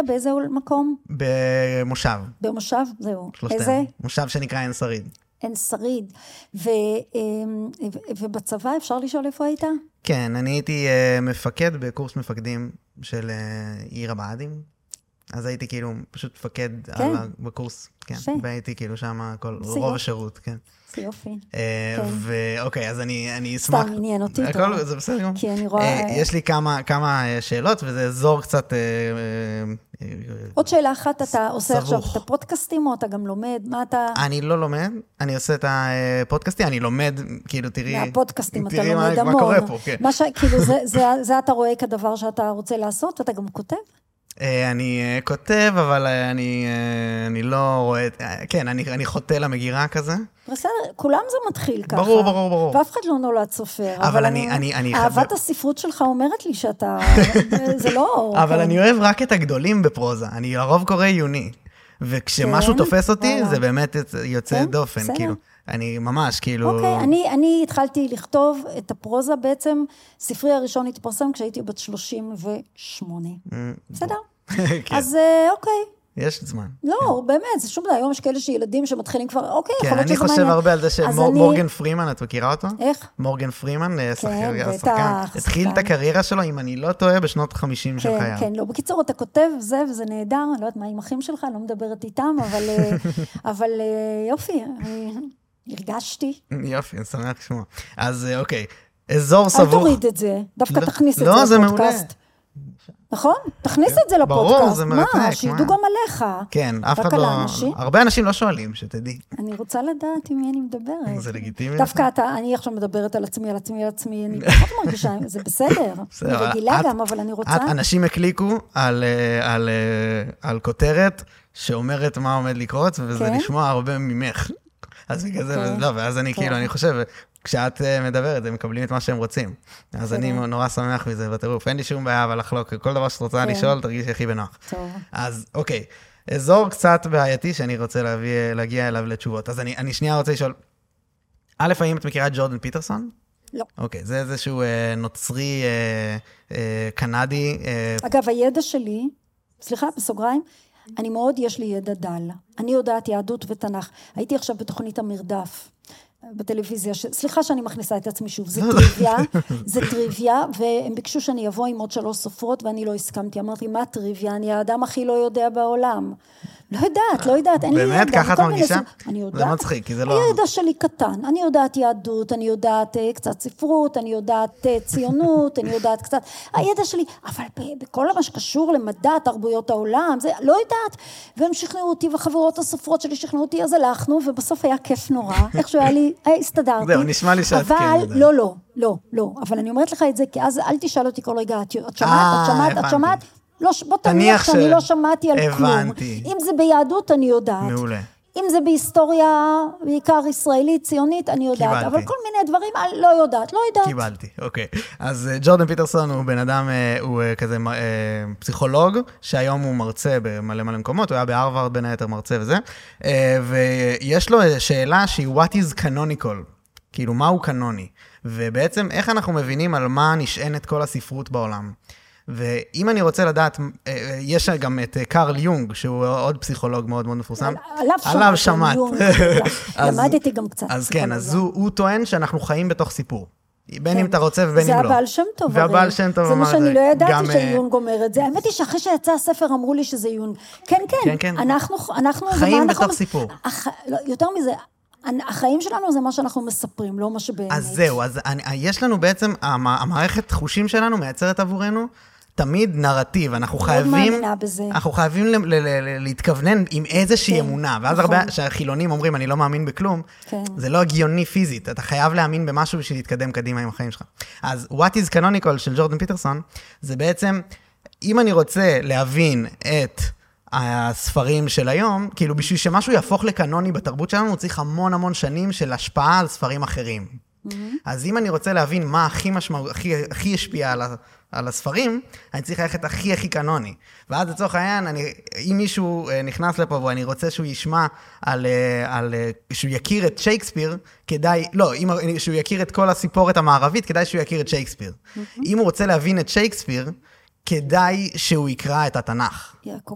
חכה במושב, זהו. איזה? מושב שנקרא אין שריד. אין שריד. ובצבא אפשר לשאול איפה היית? כן, אני הייתי מפקד בקורס מפקדים של עיר הבה"דים. אז הייתי כאילו פשוט מפקד בקורס, והייתי כאילו שם רוב השירות, כן. זה יופי. ואוקיי, אז אני אשמח. סתם עניין אותי. הכל, זה בסדר גם. כי אני רואה... יש לי כמה שאלות, וזה אזור קצת... עוד שאלה אחת, אתה עושה עכשיו את הפודקאסטים, או אתה גם לומד? מה אתה... אני לא לומד, אני עושה את הפודקאסטים, אני לומד, כאילו תראי... מהפודקאסטים אתה לומד המון. מה קורה פה, כן. כאילו זה אתה רואה כדבר שאתה רוצה לעשות, ואתה גם כותב? אני כותב, אבל אני לא רואה, כן, אני חוטא למגירה כזה. בסדר, כולם זה מתחיל ככה. ברור, ברור, ברור. ואף אחד לא נולד סופר. אבל אני... אהבת הספרות שלך אומרת לי שאתה... זה לא... אבל אני אוהב רק את הגדולים בפרוזה. אני הרוב קורא עיוני. וכשמשהו תופס אותי, זה באמת יוצא דופן, כאילו. אני ממש, כאילו... אוקיי, אני התחלתי לכתוב את הפרוזה בעצם, ספרי הראשון התפרסם כשהייתי בת 38. בסדר? אז אוקיי. יש זמן. לא, באמת, זה שום דבר, היום יש כאלה שילדים שמתחילים כבר, אוקיי, יכול להיות שזה מעניין. אני חושב הרבה על זה שמורגן פרימן, את מכירה אותו? איך? מורגן פרימן, השחקן, התחיל את הקריירה שלו, אם אני לא טועה, בשנות 50 של חייו. כן, לא, בקיצור, אתה כותב זה, וזה נהדר, אני לא יודעת מה עם אחים שלך, אני לא מדברת איתם, אבל יופי, הרגשתי. יופי, אני שמח לשמוע. אז אוקיי, אזור סבור. אל תוריד את זה, דווקא תכניס את זה לפודקאסט. נכון? תכניס את זה לפודקאסט. מה? שידעו גם עליך. כן, אף אחד לא... הרבה אנשים לא שואלים, שתדעי. אני רוצה לדעת עם מי אני מדברת. זה לגיטימי. דווקא אתה, אני עכשיו מדברת על עצמי, אני פחות מרגישה, זה בסדר. אני רגילה גם, אבל אני רוצה... אנשים הקליקו על כותרת שאומרת מה עומד לקרות, וזה לשמוע הרבה ממך. אז בגלל זה, לא, ואז אני כאילו, אני חושב... כשאת מדברת, הם מקבלים את מה שהם רוצים. אז אני נורא שמח מזה, בטירוף. אין לי שום בעיה, אבל לחלוק. כל דבר שאת רוצה לשאול, תרגישי הכי בנוח. טוב. אז, אוקיי. אזור קצת בעייתי שאני רוצה להגיע אליו לתשובות. אז אני שנייה רוצה לשאול, א', האם את מכירה את ג'ורדן פיטרסון? לא. אוקיי, זה איזשהו נוצרי, קנדי. אגב, הידע שלי, סליחה, בסוגריים, יש לי ידע דל. אני יודעת יהדות ותנ"ך. הייתי עכשיו בתוכנית המרדף. בטלוויזיה, סליחה שאני מכניסה את עצמי שוב, זה טריוויה, והם ביקשו שאני אבוא עם עוד 3 סופרות, ואני לא הסכמתי, אמרתי, מה טריוויה? אני האדם הכי לא יודע בעולם. לא יודעת, אין לי ידע. באמת, ככה את מרגישה? אני יודעת. זה מצחיק, כי זה לא... הידע שלי קטן, אני יודעת יהדות, אני יודעת קצת ספרות, אני יודעת ציונות, אני יודעת קצת... הידע שלי, אבל בכל מה שקשור למדע, תרבויות העולם, זה לא יודעת. והם שכנעו אותי, וחברות הספרות שלי שכנעו אותי, אז הלכנו, ובסוף היה כיף נורא. איכשהו היה לי, הסתדרתי. זהו, נשמע לי שאת כן יודעת. אבל לא, אבל אני אומרת לך את זה, כי אז אל תשאל אותי כל רגע, את שמעת? בוא תניח שאני לא שמעתי על כלום. אם זה ביהדות, אני יודעת. מעולה. אם זה בהיסטוריה, בעיקר ישראלית, ציונית, אני יודעת. אבל כל מיני דברים, לא יודעת, קיבלתי, אוקיי. אז ג'ורדן פיטרסון הוא בן אדם, הוא כזה פסיכולוג, שהיום הוא מרצה במלא מלא מקומות, הוא היה בהרווארד בין היתר מרצה וזה, ויש לו שאלה שהיא what is canonical, כאילו מהו קנוני, ובעצם איך אנחנו מבינים על מה נשענת כל הספרות בעולם. ואם אני רוצה לדעת, יש גם את קארל יונג, שהוא עוד פסיכולוג מאוד מאוד מפורסם. עליו שמעת. למדתי גם קצת. אז כן, אז הוא טוען שאנחנו חיים בתוך סיפור. בין אם אתה רוצה ובין אם לא. זה הבעל שם טוב. והבעל שם טוב אמר את זה. זה מה שאני לא ידעתי שיונג אומר את זה. האמת היא שאחרי שיצא הספר אמרו לי שזה יונג. כן. אנחנו חיים בתוך סיפור. יותר מזה... החיים שלנו זה מה שאנחנו מספרים, לא מה שבאמת. אז זהו, אז יש לנו בעצם, המערכת חושים שלנו מייצרת עבורנו, תמיד נרטיב, אנחנו חייבים להתכוונן עם איזושהי אמונה, ואז הרבה שהחילונים אומרים, אני לא מאמין בכלום, זה לא הגיוני פיזית, אתה חייב להאמין במשהו בשביל להתקדם קדימה עם החיים שלך. אז What is Canonical של ג'ורדן פיטרסון, זה בעצם, אם אני רוצה להבין את... הספרים של היום, כאילו בשביל שמשהו יהפוך לקנוני בתרבות שלנו, הוא צריך המון המון שנים של השפעה על ספרים אחרים. אז אם אני רוצה להבין מה הכי השפיע על הספרים, אני צריך ללכת הכי קנוני. ואז לצורך העניין, אם מישהו נכנס לפה ואני רוצה שהוא ישמע שהוא יכיר את שייקספיר, כדאי, לא, שהוא יכיר את כל הסיפורת המערבית, כדאי שהוא יכיר את שייקספיר. אם הוא רוצה להבין את שייקספיר, כדאי שהוא יקרא את התנ"ך. כל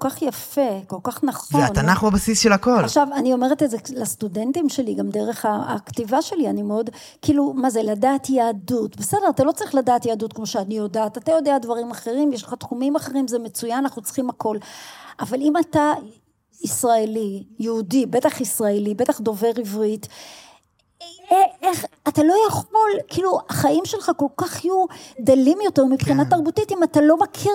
כך יפה, כל כך נכון. והתנ"ך הוא הבסיס של הכל. עכשיו, אני אומרת את זה לסטודנטים שלי, גם דרך הכתיבה שלי, אני מאוד, כאילו, מה זה, לדעת יהדות. בסדר, אתה לא צריך לדעת יהדות כמו שאני יודעת, אתה יודע דברים אחרים, יש לך תחומים אחרים, זה מצוין, אנחנו צריכים הכל. אבל אם אתה ישראלי, יהודי, בטח ישראלי, בטח דובר עברית, איך, אתה לא יכול, כאילו, החיים שלך כל כך יהיו דלים יותר מבחינה תרבותית, אם אתה לא מכיר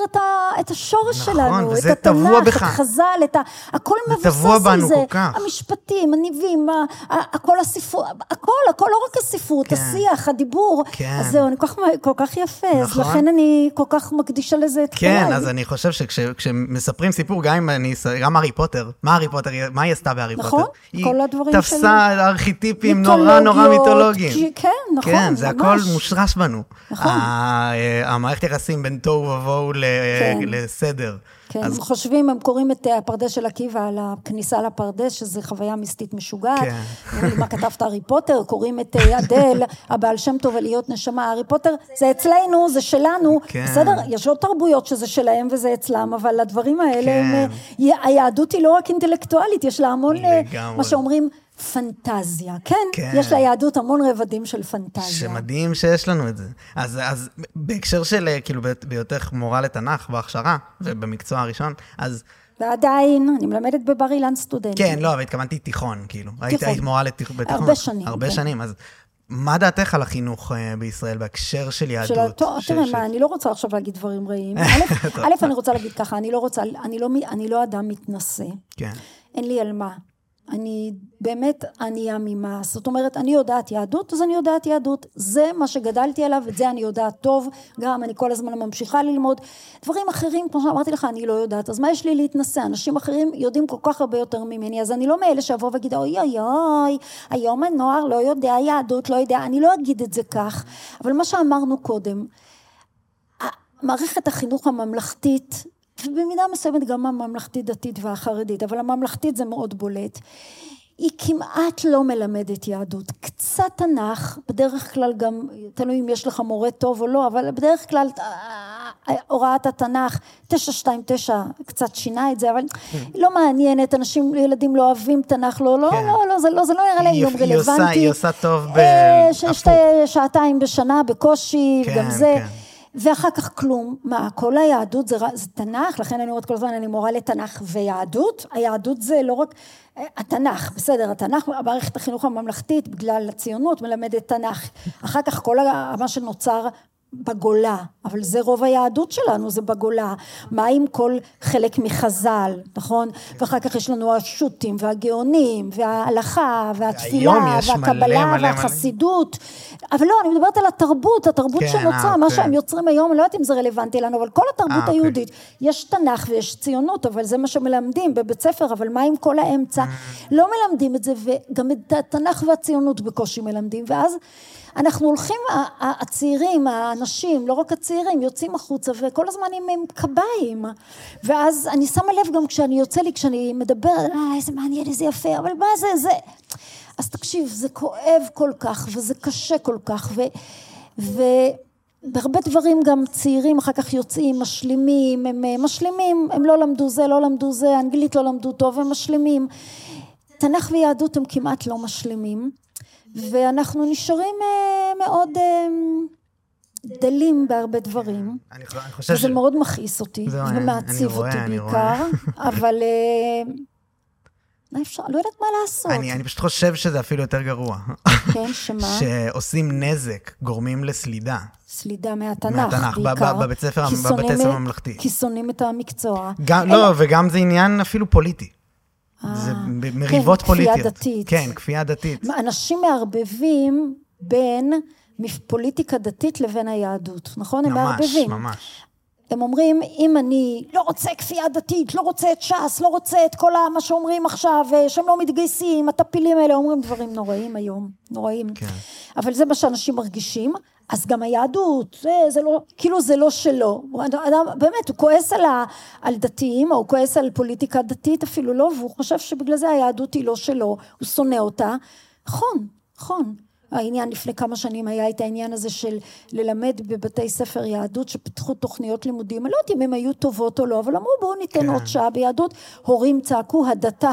את השורש שלנו, את התנ"ך, את החז"ל, הכל מבוסס על זה, המשפטים, הניבים, הכל הספרות, הכל, לא רק הספרות, השיח, הדיבור, אז זהו, אני כל כך יפה, אז לכן אני כל כך מקדישה לזה את כולנו. כן, אז אני חושב שכשמספרים סיפור, גם הארי פוטר, מה הארי פוטר, מה היא עשתה בארי פוטר? נכון, כל הדברים שלי. תפסה ארכיטיפים נורא מיתולוגיים. כן, נכון. כן, זה הכל מושרש בנו. נכון. המערכת יחסים בין תוהו ובוהו לסדר. כן, אז חושבים, הם קוראים את הפרדס של עקיבא על הכניסה לפרדס, שזו חוויה מיסטית משוגעת. מה כתבת הארי פוטר, קוראים את אדל, הבעל שם טוב ולהיות נשמה. הארי פוטר, זה אצלנו, זה שלנו. בסדר, יש עוד תרבויות שזה שלהם וזה אצלם, אבל הדברים האלה, היהדות היא לא רק אינטלקטואלית, יש לה המון, מה שאומרים, פנטזיה, כן? יש ליהדות המון רבדים של פנטזיה. שמדהים שיש לנו את זה. אז בהקשר של, כאילו, ביותך מורה לתנ"ך בהכשרה, ובמקצוע הראשון, אז... ועדיין, אני מלמדת בבר אילן סטודנטים. כן, לא, אבל התכוונתי תיכון, כאילו. היית מורה בתיכון. הרבה שנים. הרבה שנים, אז... מה דעתך על החינוך בישראל, בהקשר של יהדות? תראה, מה, אני לא רוצה עכשיו להגיד דברים רעים. א', אני רוצה להגיד ככה, אני לא אדם מתנשא. כן. אין לי על מה. אני באמת ענייה ממה, זאת אומרת, אני יודעת יהדות, אז אני יודעת יהדות, זה מה שגדלתי עליו, את זה אני יודעת טוב, גם אני כל הזמן ממשיכה ללמוד, דברים אחרים, כמו שאמרתי לך, אני לא יודעת, אז מה יש לי להתנסה, אנשים אחרים יודעים כל כך הרבה יותר ממני, אז אני לא מאלה שעבור וגידה, אוי אוי אוי, היום הנוער לא יודע יהדות, לא יודע, אני לא אגיד את זה כך, אבל מה שאמרנו קודם, מערכת החינוך הממלכתית, ובמידה מסוימת גם הממלכתית דתית והחרדית, אבל הממלכתית זה מאוד בולט, היא כמעט לא מלמדת יהדות, קצת תנ"ך, בדרך כלל גם, תלוי אם יש לך מורה טוב או לא, אבל בדרך כלל הוראת התנ"ך, 929 קצת שינה את זה, אבל לא מעניינת, אנשים, ילדים לא אוהבים תנ"ך, לא, זה לא נראה להם יום רלוונטי. היא עושה טוב בהפוך. שעתיים בשנה בקושי, גם זה. ואחר כך כלום, מה, כל היהדות זה תנ"ך, לכן אני אומרת כל הזמן, אני מורה לתנ"ך ויהדות, היהדות זה לא רק, התנ"ך, בסדר, התנ"ך, מערכת החינוך הממלכתית, בגלל הציונות, מלמדת תנ"ך, אחר כך כל מה שנוצר בגולה, אבל זה רוב היהדות שלנו, זה בגולה, מה עם כל חלק מחז"ל, נכון? ואחר כך יש לנו השו"תים והגאונים, וההלכה, והתפילה, והקבלה, והחסידות, אבל לא, אני מדברת על התרבות, התרבות שנוצרה, מה שהם יוצרים היום, לא יודעת אם זה רלוונטי לנו, אבל כל התרבות היהודית, יש תנ"ך ויש ציונות, אבל זה מה שמלמדים בבית ספר, אבל מה עם כל האמצע? לא מלמדים את זה, וגם את התנ"ך והציונות בקושי מלמדים, ואז אנחנו הולכים, הצעירים, האנשים, לא רק הצעירים, יוצאים החוצה, וכל הזמן הם קביים. ואז אני שמה לב גם כשאני יוצא לי, כשאני מדבר, איזה מעניין, איזה יפה, אבל מה זה, זה... אז תקשיב, זה כואב כל כך, וזה קשה כל כך, בהרבה דברים גם צעירים אחר כך יוצאים, משלימים, הם משלימים, הם לא למדו זה, לא למדו זה, אנגלית לא למדו טוב, הם משלימים. תנ"ך ויהדות הם כמעט לא משלימים, ואנחנו נשארים מאוד דלים בהרבה דברים, וזה מאוד מכעיס אותי, ומעציב אותי בעיקר, אבל לא יודעת מה לעשות. אני פשוט חושב שזה אפילו יותר גרוע. כן, שמה? שעושים נזק, גורמים לסלידה. סלידה מהתנ"ך, בעיקר. בבית ספר הממלכתי. כי שונאים את המקצוע. לא, וגם זה עניין אפילו פוליטי. זה מריבות פוליטיות. כפייה דתית. כן, כפייה דתית. אנשים מערבבים בין פוליטיקה דתית לבין היהדות, נכון? הם מערבבים. ממש. הם אומרים, אם אני לא רוצה כפייה דתית, לא רוצה את ש"ס, לא רוצה את כל מה שאומרים עכשיו, שהם לא מתגייסים, הטפילים האלה, אומרים דברים נוראים היום, נוראים. כן. אבל זה מה שאנשים מרגישים, אז גם היהדות, זה לא, כאילו זה לא שלו. אדם, באמת, הוא כועס על דתיים, או הוא כועס על פוליטיקה דתית, אפילו לא, והוא חושב שבגלל זה היהדות היא לא שלו, הוא שונא אותה. נכון, נכון. העניין לפני כמה שנים היה את העניין הזה של ללמד בבתי ספר יהדות, שפתחו תוכניות לימודים, אני לא יודעת אם הם היו טובות או לא, אבל אמרו בואו ניתן עוד שעה ביהדות, הורים צעקו הדתה.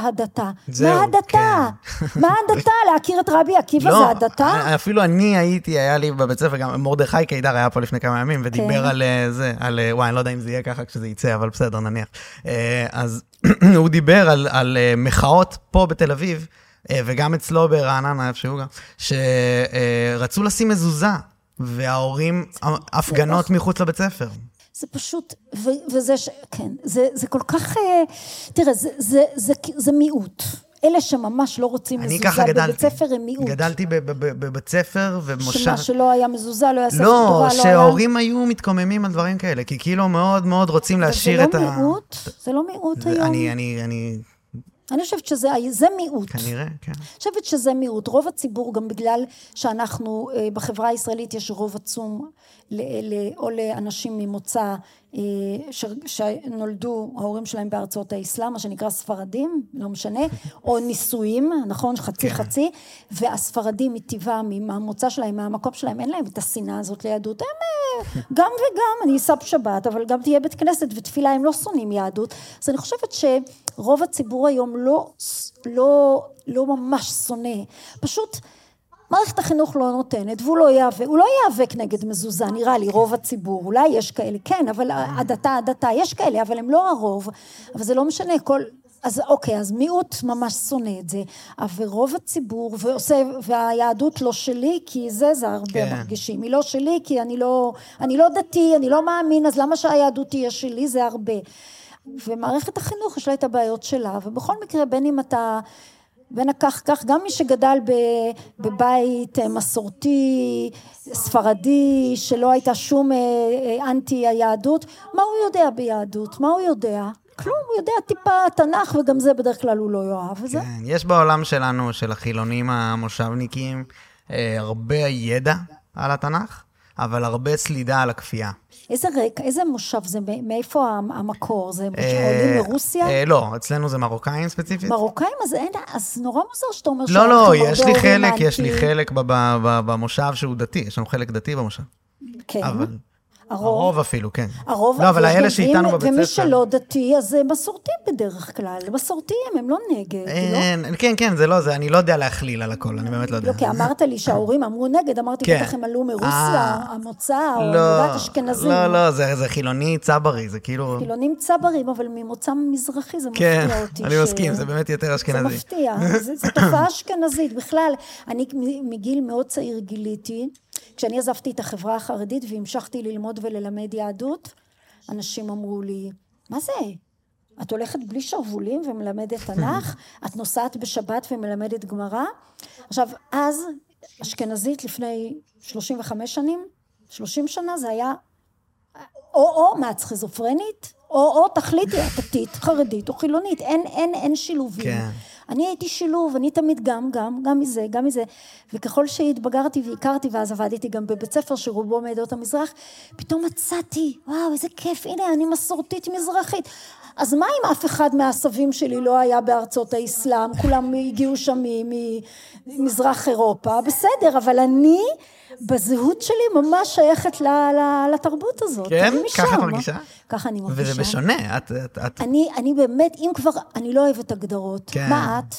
מה הדתה? מה הדתה? להכיר את רבי עקיבא זה הדתה? אפילו אני הייתי, היה לי בבית ספר, גם מרדכי קידר היה פה לפני כמה ימים, ודיבר על זה, על וואי, אני לא יודע אם זה יהיה ככה כשזה יצא, אבל בסדר, נניח. אז הוא דיבר על מחאות פה בתל אביב, וגם אצלו ברעננה, איפשהו גם, שרצו לשים מזוזה, וההורים הפגנות מחוץ לבית ספר. זה פשוט, וזה, כן, זה כל כך, תראה, זה מיעוט. אלה שממש לא רוצים מזוזה בבית ספר הם מיעוט. גדלתי בבית ספר ומושב... שמה שלא היה מזוזה, לא היה ספר תורה, לא היה... לא, שההורים היו מתקוממים על דברים כאלה, כי כאילו מאוד מאוד רוצים להשאיר את ה... זה לא מיעוט היום. אני חושבת שזה מיעוט. כנראה, כן. אני חושבת שזה מיעוט. רוב הציבור, גם בגלל שאנחנו, בחברה הישראלית יש רוב עצום, או לאנשים ממוצא שנולדו ההורים שלהם בארצות האסלאם, מה שנקרא ספרדים, לא משנה, או נישואים, נכון? חצי-חצי, והספרדים מטבעם, מהמוצא שלהם, מהמקום שלהם, אין להם את השנאה הזאת ליהדות. הם גם וגם, אני אסע בשבת, אבל גם תהיה בית כנסת ותפילה, הם לא שונאים יהדות. אז אני חושבת שרוב הציבור היום לא ממש שונא, פשוט... מערכת החינוך לא נותנת, והוא לא יאבק, הוא לא יאבק נגד מזוזה, נראה לי, רוב הציבור, אולי יש כאלה, כן, אבל הדתה, יש כאלה, אבל הם לא הרוב, אבל זה לא משנה, כל, אז אוקיי, אז מיעוט ממש שונא את זה, אבל רוב הציבור, והיהדות לא שלי, כי זה הרבה מרגישים, היא לא שלי, כי אני לא דתי, אני לא מאמין, אז למה שהיהדות תהיה שלי, זה הרבה, ומערכת החינוך יש לה את הבעיות שלה, ובכל מקרה, בין אם אתה... ונקח כך, גם מי שגדל בבית מסורתי, ספרדי, שלא הייתה שום אנטי היהדות, מה הוא יודע ביהדות? מה הוא יודע? כלום, הוא יודע טיפה תנ"ך, וגם זה בדרך כלל הוא לא יאהב. כן, יש בעולם שלנו, של החילונים המושבניקים, הרבה ידע על התנ"ך, אבל הרבה סלידה על הכפייה. איזה רקע, איזה מושב זה, מאיפה המקור? זה עולים מרוסיה? לא, אצלנו זה מרוקאים ספציפית. מרוקאים? אז נורא מוזר שאתה אומר... לא, יש לי חלק במושב שהוא דתי, יש לנו חלק דתי במושב. כן. הרוב אפילו, כן. לא, אבל האלה שאיתנו בבית ספר. ומי שלא דתי, אז מסורתיים בדרך כלל. מסורתיים, הם לא נגד. כן, זה לא זה, אני לא יודע להכליל על הכל, אני באמת לא יודע. לא, אמרת לי שההורים אמרו נגד, אמרתי בטח הם עלו מרוסיה, המוצא, או מלבד אשכנזים. לא, זה חילוני צברי, זה כאילו... חילונים צברים, אבל ממוצא מזרחי זה מפתיע אותי. כן, אני מסכים, זה באמת יותר אשכנזי. זה מפתיע, זו תופעה אשכנזית. בכלל, אני מגיל מאוד צעיר גיליתי כשאני עזבתי את החברה החרדית והמשכתי ללמוד וללמד יהדות, אנשים אמרו לי, מה זה? את הולכת בלי שרוולים ומלמדת תנ"ך? את נוסעת בשבת ומלמדת גמרא? עכשיו, אז, אשכנזית לפני 35 שנים, 30 שנה זה היה, או מעט סכיזופרנית, או תכלית דתית, חרדית או חילונית, אין שילובים. כן. אני הייתי שילוב, אני תמיד גם מזה, גם מזה, וככל שהתבגרתי והכרתי, ואז עבדתי גם בבית ספר שרובו מעדות המזרח, פתאום מצאתי, וואו, איזה כיף, הנה, אני מסורתית מזרחית. אז מה אם אף אחד מהסבים שלי לא היה בארצות האסלאם, כולם הגיעו שם ממזרח אירופה, בסדר, אבל אני... בזהות שלי ממש שייכת לתרבות הזאת. כן, ככה את מרגישה? ככה אני מרגישה. וזה בשונה, את... אני באמת, אם כבר, אני לא אוהבת הגדרות. מה את?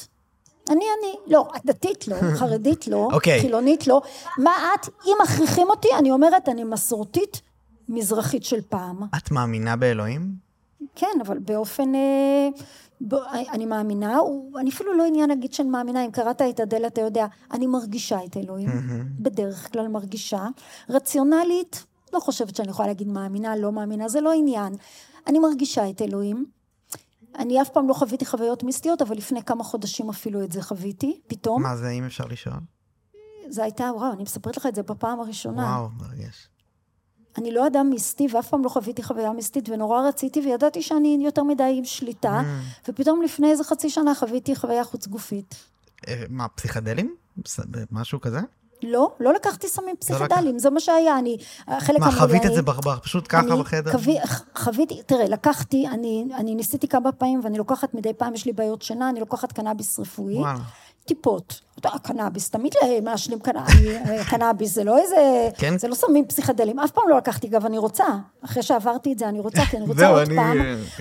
אני, לא, דתית לא, חרדית לא, חילונית לא. מה את? אם מכריחים אותי, אני אומרת, אני מסורתית מזרחית של פעם. את מאמינה באלוהים? כן, אבל באופן... אני מאמינה, אני אפילו לא עניין להגיד שאני מאמינה, אם קראת את הדל, אתה יודע, אני מרגישה את אלוהים, בדרך כלל מרגישה, רציונלית, לא חושבת שאני יכולה להגיד מאמינה, לא מאמינה, זה לא עניין, אני מרגישה את אלוהים, אני אף פעם לא חוויתי חוויות מיסטיות, אבל לפני כמה חודשים אפילו את זה חוויתי, פתאום. מה זה, אם אפשר לשאול? זה הייתה, וואו, אני מספרת לך את זה בפעם הראשונה. וואו, מרגש. אני לא אדם מיסטי, ואף פעם לא חוויתי חוויה מיסטית, ונורא רציתי, וידעתי שאני יותר מדי עם שליטה, ופתאום לפני איזה חצי שנה חוויתי חוויה חוץ גופית. מה, פסיכדלים? משהו כזה? לא לקחתי סמים פסיכדלים, זה מה שהיה, אני... מה, חווית את זה פשוט ככה בחדר? חוויתי, תראה, לקחתי, אני ניסיתי כמה פעמים, ואני לוקחת מדי פעם, יש לי בעיות שינה, אני לוקחת קנאביס רפואי, טיפות. הקנאביס, תמיד מעשנים קנאביס, זה לא איזה, זה לא סמים פסיכדלים, אף פעם לא לקחתי, גם אני רוצה, אחרי שעברתי את זה, אני רוצה, כי אני רוצה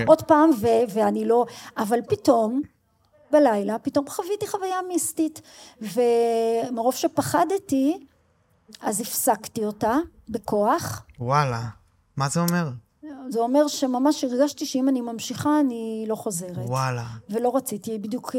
עוד פעם, ואני לא, אבל פתאום, בלילה, פתאום חוויתי חוויה מיסטית, ומרוב שפחדתי, אז הפסקתי אותה, בכוח. וואלה, מה זה אומר? זה אומר שממש הרגשתי שאם אני ממשיכה, אני לא חוזרת. וואלה. ולא רציתי, בדיוק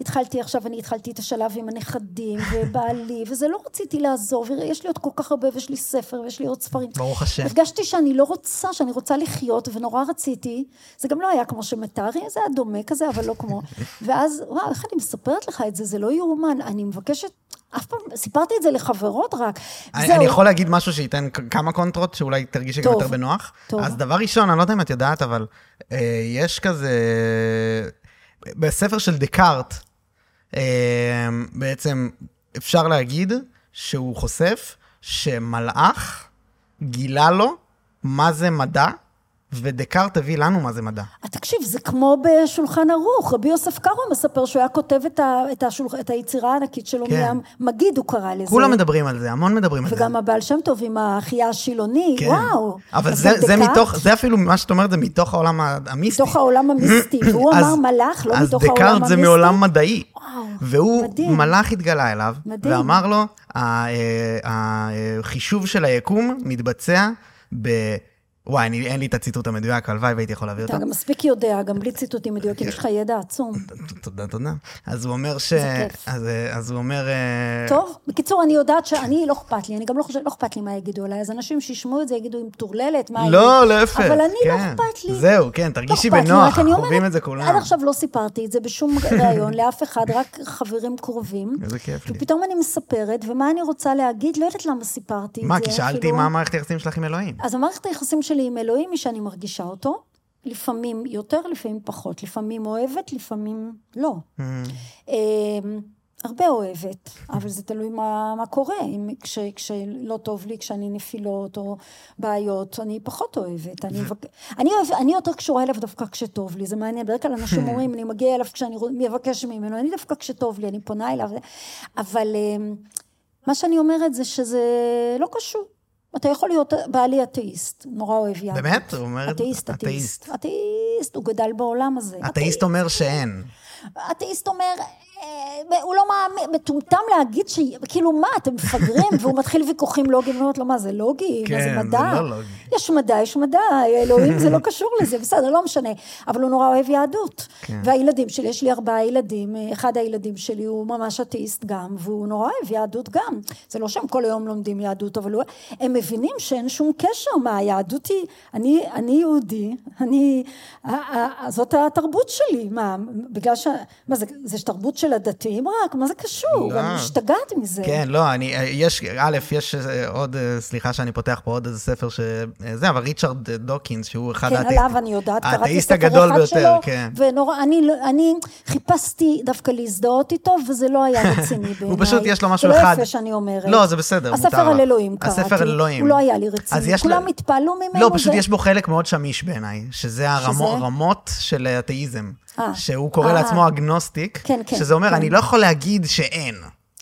התחלתי עכשיו, אני התחלתי את השלב עם הנכדים ובעלי, וזה לא רציתי לעזוב, יש לי עוד כל כך הרבה, ויש לי ספר, ויש לי עוד ספרים. ברוך השם. הרגשתי שאני לא רוצה, שאני רוצה לחיות, ונורא רציתי, זה גם לא היה כמו שמתארי, זה היה דומה כזה, אבל לא כמו. ואז, וואו, איך אני מספרת לך את זה, זה לא יאומן, אני מבקשת, אף פעם, סיפרתי את זה לחברות רק. אני יכול להגיד משהו שייתן כמה קונטרות, שאולי תרגישי גם יותר בנוח. אז דבר ראשון, אני לא יודע אם את יודעת, אבל יש כזה, בספר של דקארט, בעצם אפשר להגיד שהוא חושף שמלאך גילה לו מה זה מדע, ודקארט הביא לנו מה זה מדע. תקשיב, זה כמו בשולחן ערוך, רבי יוסף קארו מספר שהוא היה כותב את היצירה הענקית שלו, כן. מגיד הוא קרא לזה. כולם מדברים על זה, המון מדברים על זה. וגם הבעל שם טוב עם האחייה השילוני, כן. וואו. אבל זה מתוך, זה אפילו מה שאת אומרת, זה מתוך העולם המיסטי. מתוך העולם המיסטי, והוא אמר מלאך, לא מתוך העולם המיסטי. אז דקארט זה מעולם מדעי, וואו, והוא מדהים. מלאך התגלה אליו, מדהים. ואמר לו, החישוב של היקום מתבצע וואי, אין לי את הציטוט המדויק, הלוואי והייתי יכול להביא אותה. אתה גם מספיק יודע, גם בלי ציטוטים מדויקים, יש לך ידע עצום. תודה, תודה. אז הוא אומר ש... אז הוא אומר... טוב, בקיצור, אני יודעת שאני לא אכפת לי, אני גם לא חושבת, לא אכפת לי מה יגידו עליי, אז אנשים שישמעו את זה יגידו עם טורללת, מה יגידו. לא, לא אכפת. אבל אני לא אכפת לי. זהו, כן, תרגישי בנוח, חווים את זה כולם. עד עכשיו לא סיפרתי את זה בשום רעיון, לאף אחד, רק חברים קרובים. זה כיף לי. ופתאום אני מספרת, ומה אני רוצה להגיד, לא יודעת למה סיפרתי את זה. מה, כי שאלתי מה מערכת היחסים שלך עם אלוהים. אז מערכת היחסים שלי עם אלוהים היא שאני מרגישה אותו, לפעמים יותר, לפעמים פחות, לפעמים אוהבת, לפעמים לא. הרבה אוהבת, אבל זה תלוי מה קורה, כשלא טוב לי, כשאני נפילות או בעיות, אני פחות אוהבת. אני יותר קשורה אליו דווקא כשטוב לי, זה מעניין, בדרך כלל אנשים אומרים, אני מגיעה אליו כשאני מבקש ממנו, אני דווקא כשטוב לי, אני פונה אליו, אבל מה שאני אומרת זה שזה לא קשור. אתה יכול להיות בעלי אתאיסט, נורא אוהב יעד. באמת? הוא אומר... אתאיסט. אתאיסט, הוא גדל בעולם הזה. אתאיסט אומר שאין. אתאיסט אומר... הוא לא מטומטם להגיד שכאילו מה, אתם מפגרים, והוא מתחיל ויכוחים לוגיים, ואומרת לו מה, זה לוגי, מה זה מדע? יש מדע, יש מדע, אלוהים זה לא קשור לזה, בסדר, לא משנה, אבל הוא נורא אוהב יהדות, והילדים שלי, יש לי 4 ילדים, אחד הילדים שלי הוא ממש אתאיסט גם, והוא נורא אוהב יהדות גם, זה לא שהם כל היום לומדים יהדות, אבל הם מבינים שאין שום קשר מה, היהדות היא, אני יהודי, זאת התרבות שלי, מה, בגלל ש... מה זה תרבות של הדתיים רק, מה זה קשור? אני משתגעת מזה. כן, לא, יש עוד, סליחה שאני פותח פה עוד איזה ספר שזה, אבל ריצ'רד דוקינס, שהוא אחד האתאיסט הגדול ביותר, כן. ואני חיפשתי דווקא להזדהות איתו, וזה לא היה רציני בעיניי. הוא פשוט, יש לו משהו אחד. זה לא יפה שאני אומרת. לא, זה בסדר. הספר על אלוהים קראתי. הוא לא היה לי רציני. כולם התפעלו ממנו. לא, פשוט יש בו חלק מאוד שמיש בעיניי, שזה הרמות של האתאיזם. שהוא קורא לעצמו אגנוסטיק, כן, כן, שזה אומר, כן. אני לא יכול להגיד שאין.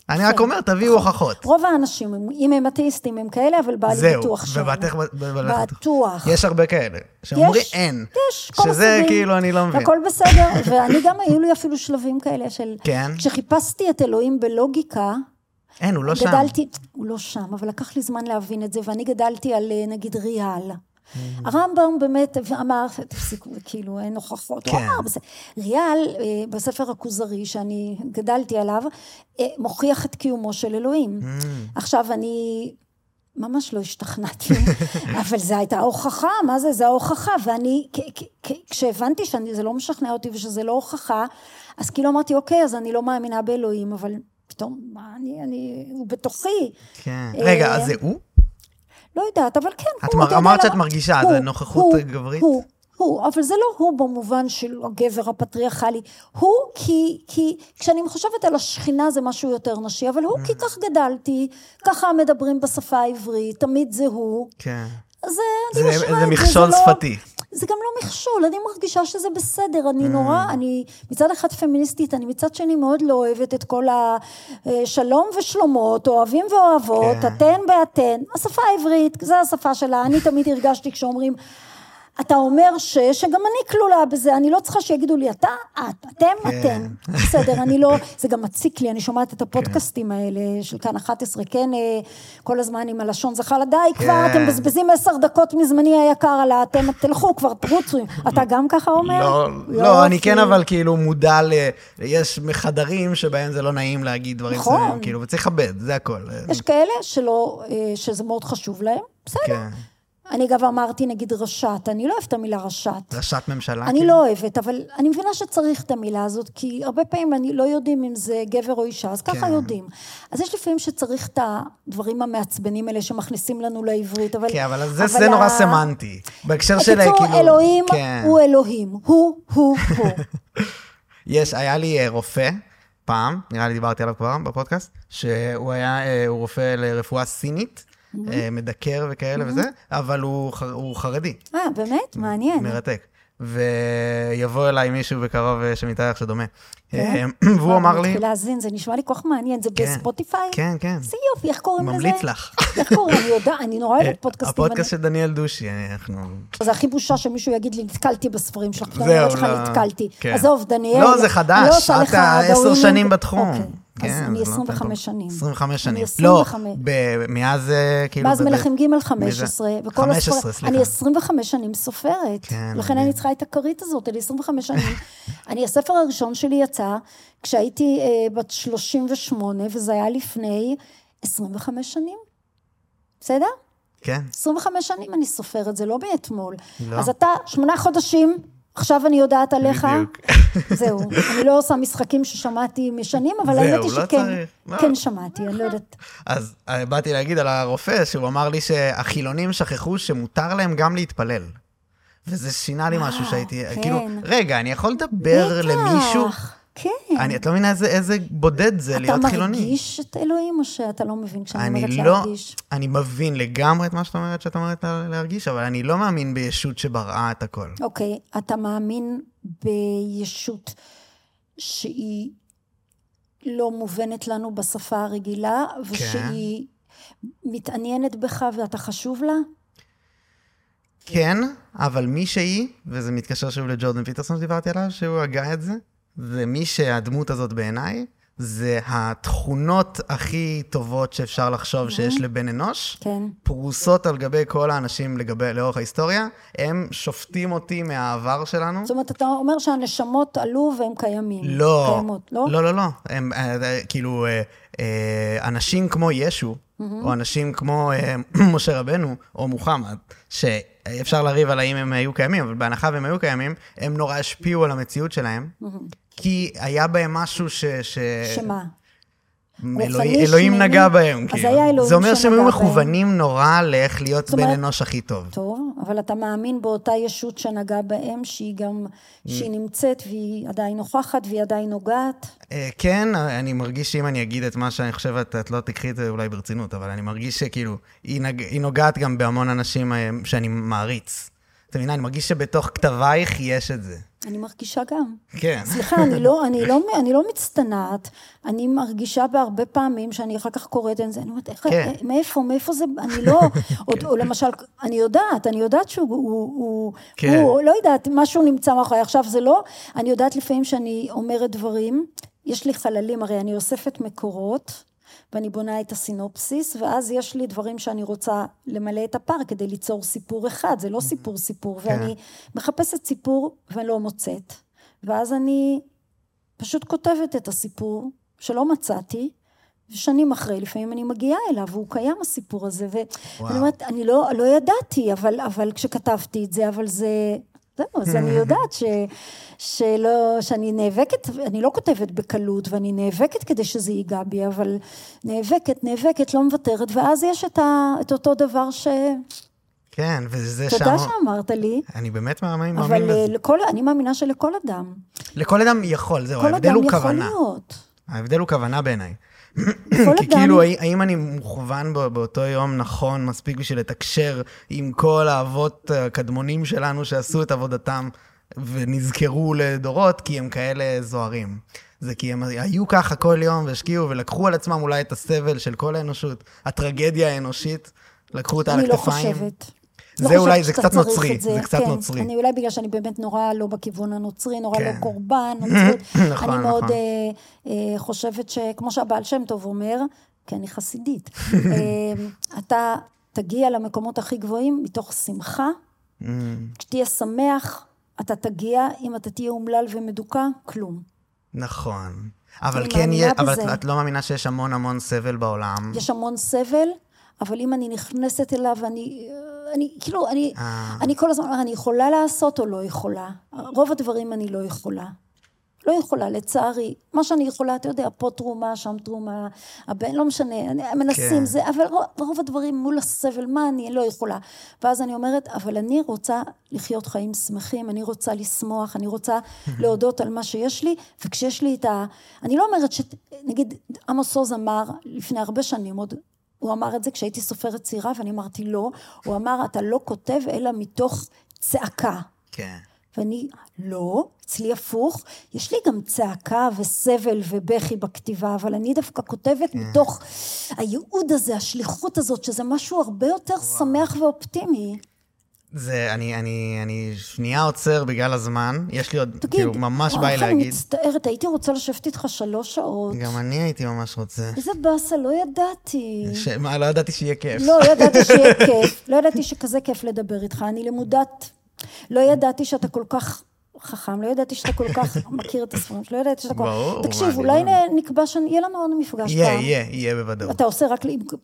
אני כן. רק אומר, תביאו הוכחות. רוב האנשים, אם הם אתאיסטים, הם כאלה, אבל בעלי בטוח שם. זהו, בטוח. יש הרבה כאלה, שאומרים אין. יש, כל שזה הסבים, כאילו אני לא מבין. הכל בסדר, ואני גם היו לי אפילו שלבים כאלה של... כן. כשחיפשתי את אלוהים בלוגיקה, אין, הוא לא שם. הוא לא שם, אבל לקח לי זמן להבין את זה, ואני גדלתי על, נגיד, ריאל. הרמב"ם באמת אמר, תפסיקו, כאילו, אין הוכחות. ריאל, בספר הכוזרי שאני גדלתי עליו, מוכיח את קיומו של אלוהים. עכשיו אני ממש לא השתכנעתי, אבל זה הייתה הוכחה, מה זה? זה ההוכחה, ואני, כשהבנתי שזה לא משכנע אותי ושזה לא הוכחה, אז כאילו אמרתי, אוקיי, אז אני לא מאמינה באלוהים, אבל פתאום, הוא בתוכי. רגע, אז זה הוא? לא יודעת, אבל כן. את אמרת שאת מרגישה, זה נוכחות גברית? הוא, אבל זה לא הוא במובן של הגבר הפטריארכלי. הוא, כי כשאני חושבת על השכינה זה משהו יותר נשי, אבל הוא כי כך גדלתי, ככה מדברים בשפה העברית, תמיד זה הוא. כן. זה מכשול שפתי. זה גם לא מכשול, אני מרגישה שזה בסדר, אני נורא, אני מצד אחד פמיניסטית, אני מצד שני מאוד לא אוהבת את כל השלום ושלומות, אוהבים ואוהבות, אתן ואתן, השפה העברית, זו השפה שלה, אני תמיד הרגשתי כשאומרים, אתה אומר שגם אני כלולה בזה, אני לא צריכה שיגידו לי, אתה, את, אתם, אתם, בסדר, אני לא, זה גם מציק לי, אני שומעת את הפודקאסטים האלה, של כאן 11, כן, כל הזמן עם הלשון זכה לדי, כבר אתם בזבזים 10 דקות מזמני היקר, על אתם, תלכו כבר, תרוצו, אתה גם ככה אומר? לא, אני כן, אבל כאילו מודע, יש מחדרים שבהם זה לא נעים להגיד דברים, כאילו, וצריך לכבד, זה הכל. יש כאלה שלא, שזה מאוד חשוב להם, בסדר? אני גם אמרתי, נגיד, רשת. אני לא אוהבת את המילה רשת. רשת ממשלה. אני לא אוהבת, אבל אני מבינה שצריך את המילה הזאת, כי הרבה פעמים אני לא יודעים אם זה גבר או אישה, אז ככה יודעים. אז יש לפעמים שצריך את הדברים המעצבנים האלה שמכניסים לנו לעברית, אבל... כן, אבל זה נורא סמנטי. בהקשר שלה, כאילו... בקיצור, אלוהים הוא אלוהים. הוא. יש, היה לי רופא, פעם, נראה לי דיברתי עליו כבר בפודקאסט, שהוא היה רופא לרפואה סינית, מדקר וכאלה וזה, אבל הוא חרדי. באמת? מעניין. מרתק. ויבוא אליי מישהו בקרוב שמתארך שדומה. והוא אמר לי... מתחיל להזין, זה נשמע לי כוח מעניין, זה בספוטיפיי? כן, כן. זה יופי, איך קוראים לזה? ממליץ לך. איך קוראים? אני יודע, אני נורא אוהבת פודקאסטים. הפודקאסט של דניאל דושי, אנחנו... זה הכי בושה שמישהו יגיד לי, נתקלתי בספרים שלך, נתקלתי. עזוב, דניאל. לא, זה חדש, אתה 10 שנים בתחום. אז אני 25 שנים. 25 שנים. לא, מאז... מאז מלכים ג' 15. 15, סליחה. אני 25 שנים סופרת. לכן אני צריכה את הכרית הזאת, אני 25 שנים. אני, הספר הראשון שלי יצא כשהייתי בת 38, וזה היה לפני 25 שנים. בסדר? כן. 25 שנים אני סופרת, זה לא מאתמול. אז אתה 8 חודשים... עכשיו אני יודעת עליך, זהו, אני לא עושה משחקים ששמעתי משנים, אבל האמת היא שכן שמעתי, אני לא יודעת. אז באתי להגיד על הרופא, שהוא אמר לי שהחילונים שכחו שמותר להם גם להתפלל. וזה שינה לי משהו שהייתי, כאילו, רגע, אני יכול לדבר למישהו? כן. את לא מבינה איזה בודד זה להיות חילוני. אתה מרגיש את אלוהים או שאתה לא מבין כשאני אומרת להרגיש? אני מבין לגמרי את מה שאת אומרת להרגיש, אבל אני לא מאמין בישות שבראה את הכל. אוקיי, אתה מאמין בישות שהיא לא מובנת לנו בשפה הרגילה, ושהיא מתעניינת בך ואתה חשוב לה? כן, אבל מי שהיא, וזה מתקשר שוב לג'ורדן פיטרסון שדיברתי עליו, שהוא הגה את זה, ומי שהדמות הזאת בעיניי, זה התכונות הכי טובות שאפשר לחשוב שיש לבן אנוש, פרוסות על גבי כל האנשים לאורך ההיסטוריה, הם שופטים אותי מהעבר שלנו. זאת אומרת, אתה אומר שהנשמות עלו והם קיימים. לא, לא, לא, לא. הם כאילו, אנשים כמו ישו, או אנשים כמו משה רבנו, או מוחמד, שאפשר להריב על האם הם היו קיימים, אבל בהנחה והם היו קיימים, הם נורא השפיעו על המציאות שלהם, כי היה בהם משהו שמה? אלוהים נגע בהם. זה אומר שהם היו מכוונים נורא לאיך להיות בן אנוש הכי טוב. טוב, אבל אתה מאמין באותה ישות שנגע בהם, שהיא גם, שהיא נמצאת והיא עדיין נוכחת והיא עדיין נוגעת? כן, אני מרגיש שאם אני אגיד את מה שאני חושבת, את לא תקחי את זה אולי ברצינות, אבל אני מרגיש שכאילו, היא נוגעת גם בהמון אנשים שאני מעריץ. אתה מבינה, אני מרגיש שבתוך כתבייך יש את זה. אני מרגישה גם. כן. סליחה, אני לא מצטנעת, אני מרגישה בהרבה פעמים שאני אחר כך קוראת את זה, אני אומרת, מאיפה זה, אני לא, או למשל, אני יודעת שהוא, לא יודעת, משהו נמצא מאחורי, עכשיו זה לא, אני יודעת לפעמים שאני אומרת דברים, יש לי חללים, הרי אני אוספת מקורות, ואני בונה את הסינופסיס, ואז יש לי דברים שאני רוצה למלא את הפער, כדי ליצור סיפור אחד, זה לא סיפור, ואני מחפשת סיפור, ואני לא מוצאת, ואז אני פשוט כותבת את הסיפור, שלא מצאתי, ושנים אחרי, לפעמים אני מגיעה אליו, והוא קיים הסיפור הזה, ואני אומרת, אני לא ידעתי, אבל כשכתבתי את זה, אבל זה... אז אני יודעת שאני נאבקת, אני לא כותבת בקלות, ואני נאבקת כדי שזה ייגע בי, אבל נאבקת, לא מוותרת, ואז יש את אותו דבר ש... כן, וזה שם... תודה שאמרת לי. אני באמת מאמין בזה. אבל אני מאמינה שלכל אדם. לכל אדם יכול, זהו, ההבדל הוא כוונה. ההבדל הוא כוונה בעיניי. כי כאילו, האם אני מוכוון באותו יום נכון מספיק בשביל לתקשר עם כל האבות הקדמונים שלנו שעשו את עבודתם ונזכרו לדורות, כי הם כאלה זוהרים. זה כי הם היו ככה כל יום והשקיעו ולקחו על עצמם אולי את הסבל של כל האנושות, הטרגדיה האנושית, לקחו אותה על הכתפיים. אני לא חושבת. זה אולי, זה קצת נוצרי, זה קצת נוצרי. אני אולי בגלל שאני באמת נורא לא בכיוון הנוצרי, נורא לא קורבן, אני מאוד חושבת שכמו שהבעל שם טוב אומר, כי אני חסידית, אתה תגיע למקומות הכי גבוהים מתוך שמחה, כשתהיה שמח, אתה תגיע, אם אתה תהיה אומלל ומדוקה, כלום. נכון, אבל את לא מאמינה שיש המון המון סבל בעולם. יש המון סבל, אבל אם אני נכנסת אליו, אני כל הזמן, אני יכולה לעשות או לא יכולה? רוב הדברים אני לא יכולה. לא יכולה, לצערי. מה שאני יכולה, אתה יודע, פה תרומה, שם תרומה, הבן, לא משנה, מנסים זה, אבל רוב הדברים מול הסבל, מה אני לא יכולה? ואז אני אומרת, אבל אני רוצה לחיות חיים שמחים, אני רוצה לשמוח, אני רוצה להודות על מה שיש לי, וכשיש לי את ה... אני לא אומרת נגיד, עמוס עוז אמר לפני הרבה שנים עוד, הוא אמר את זה כשהייתי סופרת צעירה, ואני אמרתי לא, הוא אמר, אתה לא כותב, אלא מתוך צעקה. כן. ואני, לא, אצלי הפוך, יש לי גם צעקה וסבל ובכי בכתיבה, אבל אני דווקא כותבת מתוך הייעוד הזה, השליחות הזאת, שזה משהו הרבה יותר שמח ואופטימי. זה, אני שנייה עוצר בגלל הזמן, יש לי עוד, כאילו, ממש באי להגיד. אני מצטערת, הייתי רוצה לשבת איתך 3 שעות. גם אני הייתי ממש רוצה. איזה בסה, לא ידעתי. מה, לא ידעתי שיהיה כיף. לא ידעתי שיהיה כיף, לא ידעתי שכזה כיף לדבר איתך, אני למודת, לא ידעתי שאתה כל כך חכם, לא ידעתי שאתה כל כך מכיר את הספרים, לא ידעתי שאתה כל כך... תקשיב, אולי נקבע שיהיה לנו עוד מפגש פעם. יהיה בוודאות. אתה עושה רק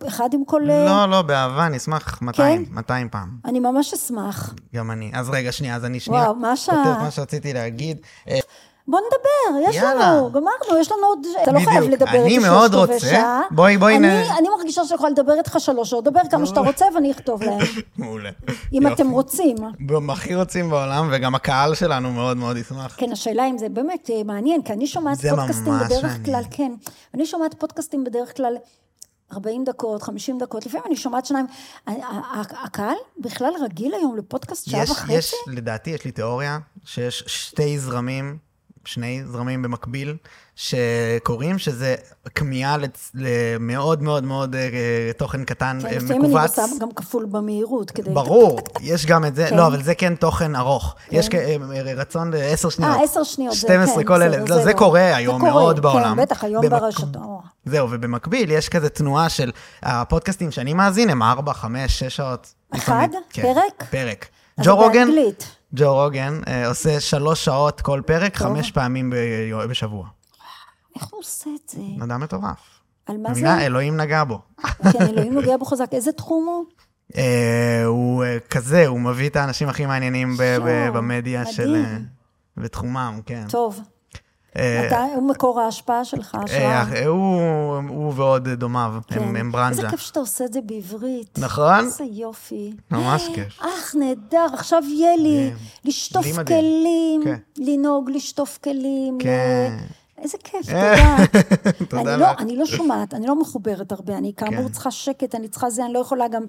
אחד עם כל... לא, באהבה, אני אשמח 200 פעם. אני ממש אשמח. גם אני. אז רגע, שנייה, אז אני שנייה. וואו, מה שרציתי להגיד... בוא נדבר, יש לנו, גמרנו, יש לנו עוד... אתה לא חייב לדבר איתי 3 שעות. אני מאוד רוצה. בואי אני מרגישה שאני יכולה לדבר איתך 3 שעות, דבר כמה שאתה רוצה ואני אכתוב להם. מעולה. אם אתם רוצים. הכי רוצים בעולם, וגם הקהל שלנו מאוד מאוד ישמח. כן, השאלה אם זה באמת מעניין, כי אני שומעת פודקאסטים בדרך כלל, כן. אני שומעת פודקאסטים בדרך כלל 40 דקות, 50 דקות, לפעמים אני שומעת 2. הקהל בכלל רגיל היום לפודקאסט 1.5 שעות? לדעתי, יש לי תיאוריה שיש 2 זרמים במקביל, שקוראים שזה כמיהה למאוד מאוד מאוד תוכן קטן מקובץ. גם כפול במהירות. ברור, יש גם את זה, לא, אבל זה כן תוכן ארוך. יש רצון ל10 שניות. 10 שניות. 12, כל אלה. זה קורה היום מאוד בעולם. כן, בטח, היום ברשת. זהו, ובמקביל יש כזה תנועה של הפודקאסטים שאני מאזין, הם 4, 5, 6 שעות. אחד? פרק? פרק. ג'ו רוגן? ג'ו רוגן עושה 3 שעות כל פרק, 5 פעמים בשבוע. איך הוא עושה את זה? אדם מטורף. על מה זה? אלוהים נגע בו. כן, אלוהים נגע בו חזק. איזה תחום הוא? הוא כזה, הוא מביא את האנשים הכי מעניינים במדיה של... בתחומם, כן. טוב. הוא מקור ההשפעה שלך, השראה. הוא ועוד דומיו, הם ברנג'ה. איזה כיף שאתה עושה את זה בעברית. נכון? איזה יופי. ממש כיף. אך, נהדר, עכשיו יהיה לי לשטוף כלים, לנהוג לשטוף כלים. איזה כיף, תודה. אני לא שומעת, אני לא מחוברת הרבה, אני כאמור צריכה שקט, אני צריכה זה, אני לא יכולה גם,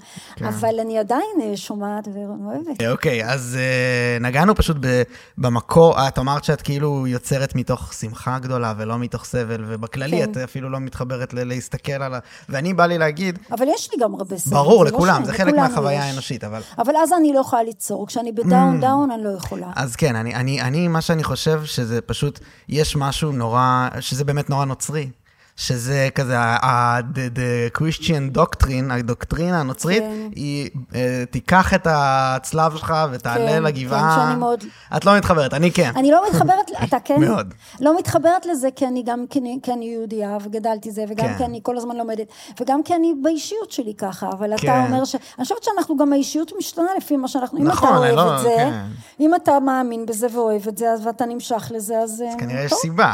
אבל אני עדיין שומעת ואוהבת. אוקיי, אז נגענו פשוט במקור, את אמרת שאת כאילו יוצרת מתוך שמחה גדולה, ולא מתוך סבל, ובכללי את אפילו לא מתחברת להסתכל על ה... ואני בא לי להגיד... אבל יש לי גם הרבה סבל. ברור, לכולם, זה חלק מהחוויה האנושית, אבל... אבל אז אני לא יכולה ליצור, כשאני בדאון דאון אני לא יכולה. אז כן, אני מה שאני חושב שזה פשוט יש משהו נורא שזה באמת נורא נוצרי, שזה כזה, the Christian doctrine, הדוקטרינה הנוצרית, היא תיקח את הצלב שלך ותעלה לגבעה. את לא מתחברת, אני כן. אני לא מתחברת, אתה כן? מאוד. לא מתחברת לזה, כי אני גם יהודייה, וגדלתי זה, וגם כי אני כל הזמן לומדת, וגם כי אני באישיות שלי ככה, אבל אתה אומר ש... אני חושבת שאנחנו גם האישיות משתנה לפי מה שאנחנו... אם אתה אוהב את זה, אם אתה מאמין בזה ואוהב את זה, ואתה נמשך לזה, אז... אז כנראה יש סיבה.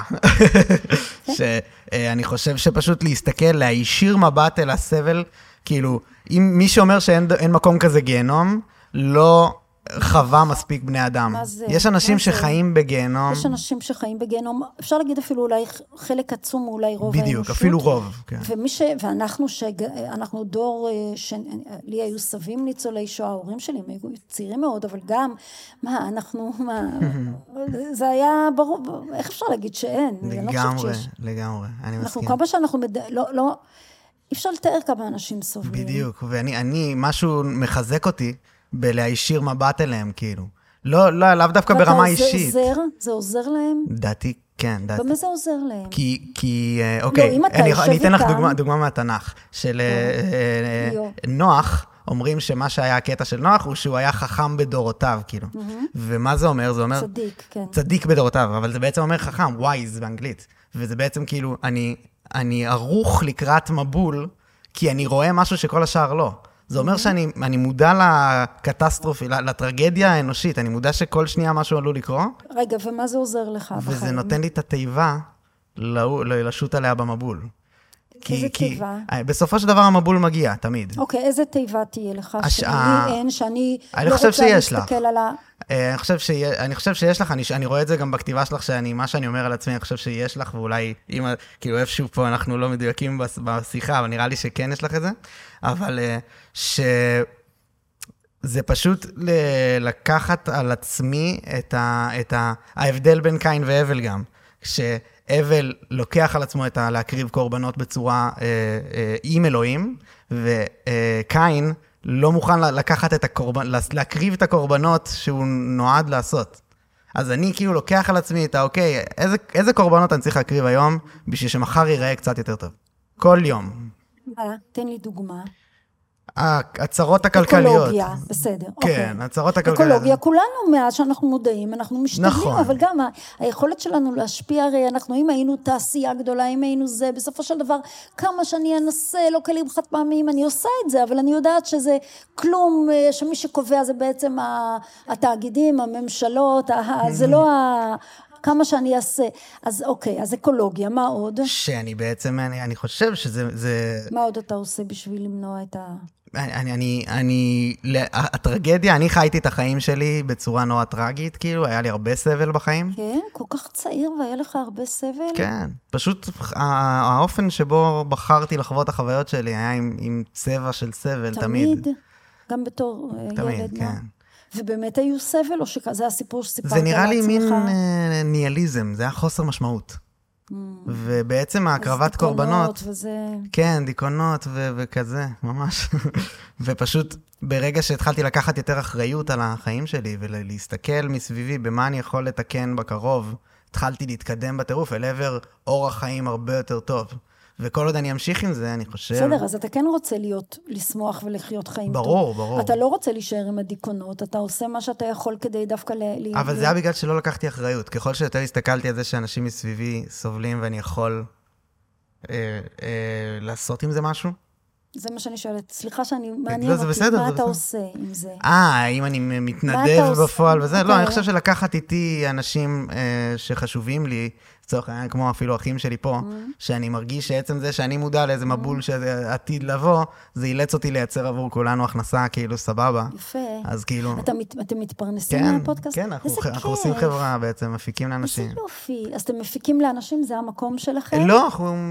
שאני חושב שפשוט להסתכל, להישיר מבט אל הסבל, כאילו, אם מי שאומר שאין מקום כזה גיהנום, לא חווה מספיק בני אדם. יש אנשים שחיים בגיהנום. יש אנשים שחיים בגיהנום, אפשר להגיד אפילו אולי חלק עצום, אולי רוב האנושות. בדיוק, אפילו רוב. כן. ואנחנו אנחנו דור, לי היו סבים ניצולי שואה, ההורים שלי הם צעירים מאוד, אבל גם, מה, אנחנו, מה, זה היה ברור, איך אפשר להגיד שאין? לגמרי, לגמרי, אני מסכים. אנחנו כמה שאנחנו, לא, אפשר לתאר כמה אנשים סובלים. בדיוק, ואני, משהו מחזק אותי, בלהישיר מבט אליהם, כאילו. לא דווקא ברמה אישית. זה עוזר להם? דעתי, כן. במה זה עוזר להם? כי, אוקיי, אני אתן לך דוגמה מהתנ"ך, של נוח, אומרים שמה שהיה הקטע של נוח, הוא שהוא היה חכם בדורותיו, כאילו. ומה זה אומר? זה אומר... צדיק, כן. צדיק בדורותיו, אבל זה בעצם אומר חכם, wise באנגלית. וזה בעצם כאילו, אני ערוך לקראת מבול, כי אני רואה משהו שכל השאר לא. זה אומר שאני מודע לקטסטרופה, לטרגדיה האנושית, אני מודע שכל שנייה משהו עלול לקרוא. רגע, ומה זה עוזר לך? וזה נותן לי את התיבה לשוט עליה במבול. איזה תיבה? בסופו של דבר המבול מגיע, תמיד. אוקיי, איזה תיבה תהיה לך? שאני אין, שאני לא רוצה להסתכל על ה... אני חושב שיש לך, אני רואה את זה גם בכתיבה שלך, מה שאני אומר על עצמי, אני חושב שיש לך, ואולי, כאילו איפשהו פה אנחנו לא מדויקים בשיחה, אבל נראה לי שכן יש לך את זה, אבל שזה פשוט לקחת על עצמי את ההבדל בין קין והבל גם, כשהבל לוקח על עצמו את להקריב קורבנות בצורה עם אלוהים, וקין לא מוכן לקחת את להקריב את הקורבנות שהוא נועד לעשות. אז אני כאילו לוקח על עצמי את האוקיי, איזה קורבנות אני צריך להקריב היום, בשביל שמחר ייראה קצת יותר טוב. כל יום. תן לי דוגמה. הצרות הכלכליות. אקולוגיה, בסדר. כן, הצרות הכלכליות. אקולוגיה, כולנו מאז שאנחנו מודעים, אנחנו משתדלים, אבל גם היכולת שלנו להשפיע, הרי אנחנו, אם היינו תעשייה גדולה, אם היינו זה, בסופו של דבר, כמה שאני אנסה, לא כלים חד פעמים, אני עושה את זה, אבל אני יודעת שזה כלום, שמי שקובע זה בעצם התאגידים, הממשלות, זה לא ה... כמה שאני אעשה, אז אוקיי, אז אקולוגיה, מה עוד? שאני בעצם, אני חושב שזה... מה עוד אתה עושה בשביל למנוע את ה... הטרגדיה, אני חייתי את החיים שלי בצורה נורא טרגית, כאילו, היה לי הרבה סבל בחיים. כן, כל כך צעיר והיה לך הרבה סבל? כן, פשוט האופן שבו בחרתי לחוות החוויות שלי, היה עם צבע של סבל, תמיד. גם בתור ילד. תמיד, כן. ובאמת היו סבל, או שזה הסיפור שסיפרת על עצמך? זה נראה לי מין ניאליזם, זה היה חוסר משמעות. ובעצם הקרבת קורבנות. כן, דיכאונות וכזה, ממש. ופשוט ברגע שהתחלתי לקחת יותר אחריות על החיים שלי, ולהסתכל מסביבי במה אני יכול לתקן בקרוב, התחלתי להתקדם בטירוף אל עבר אורח חיים הרבה יותר טוב. וכל עוד אני אמשיך עם זה, אני חושב... בסדר, אז אתה כן רוצה לשמוח ולחיות חיים טוב. ברור, ברור. אתה לא רוצה להישאר עם הדיכאונות, אתה עושה מה שאתה יכול כדי דווקא... אבל זה היה בגלל שלא לקחתי אחריות. ככל שיותר הסתכלתי על זה שאנשים מסביבי סובלים ואני יכול לעשות עם זה משהו? זה מה שאני שואלת. סליחה שאני מעניין אותי, מה אתה עושה עם זה? אם אני מתנדב בפועל וזה? לא, אני חושב שלקחת איתי אנשים שחשובים לי, צורך, כמו אפילו אחים שלי פה, שאני מרגיש שעצם זה שאני מודע לאיזה מבול שעתיד לבוא, זה ילץ אותי לייצר עבור כולנו הכנסה, כאילו סבבה. יפה. אז כאילו... אתם מתפרנסים מהפודקאסט? כן, אנחנו עושים חברה בעצם, מפיקים לאנשים. איזה יופי. אז אתם מפיקים לאנשים, זה המקום שלכם? לא,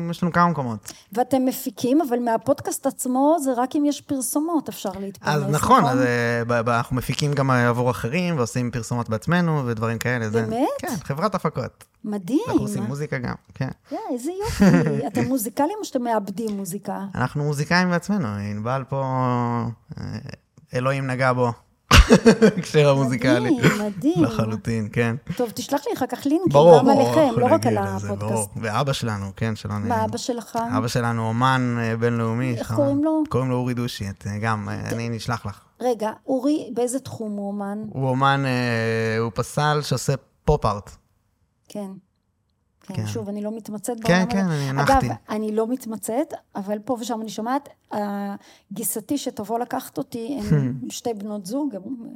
יש לנו כמה מקומות. ואתם מפיקים, אבל מהפודקאסט עצמו, זה רק אם יש פרסומות, אפשר להתפרנס. אז נכון, אז אנחנו מפיקים גם עבור אחרים, ועושים פרסומות בעצמנו, ודברים כאלה. באמת? כן, חברת הפקות. מדהים. אנחנו עושים מוזיקה גם, כן. איזה יופי. אתם מוזיקלים או שאתם מאבדים מוזיקה? אנחנו מוזיקאים בעצמנו. ענבל פה, אלוהים נגע בו, הקשר המוזיקלי. מדהים. לחלוטין, כן. טוב, תשלח לי אחר כך לינקים, גם עליכם, לא רק על הפודקאסט. ואבא שלנו, כן, שלנו. מה אבא שלך? אבא שלנו, אומן בינלאומי. איך קוראים לו? קוראים לו אורי דושי, גם, אני נשלח לך. רגע, אורי, באיזה תחום הוא אומן? הוא פסל שעושה פופ-ארט. כן. כן. שוב, אני לא מתמצאת בעולם. כן, כן, נחתי. אגב, אני לא מתמצאת, אבל פה ושם אני שומעת, גיסתי שתבוא לקחת אותי, הם שתי בנות זוג,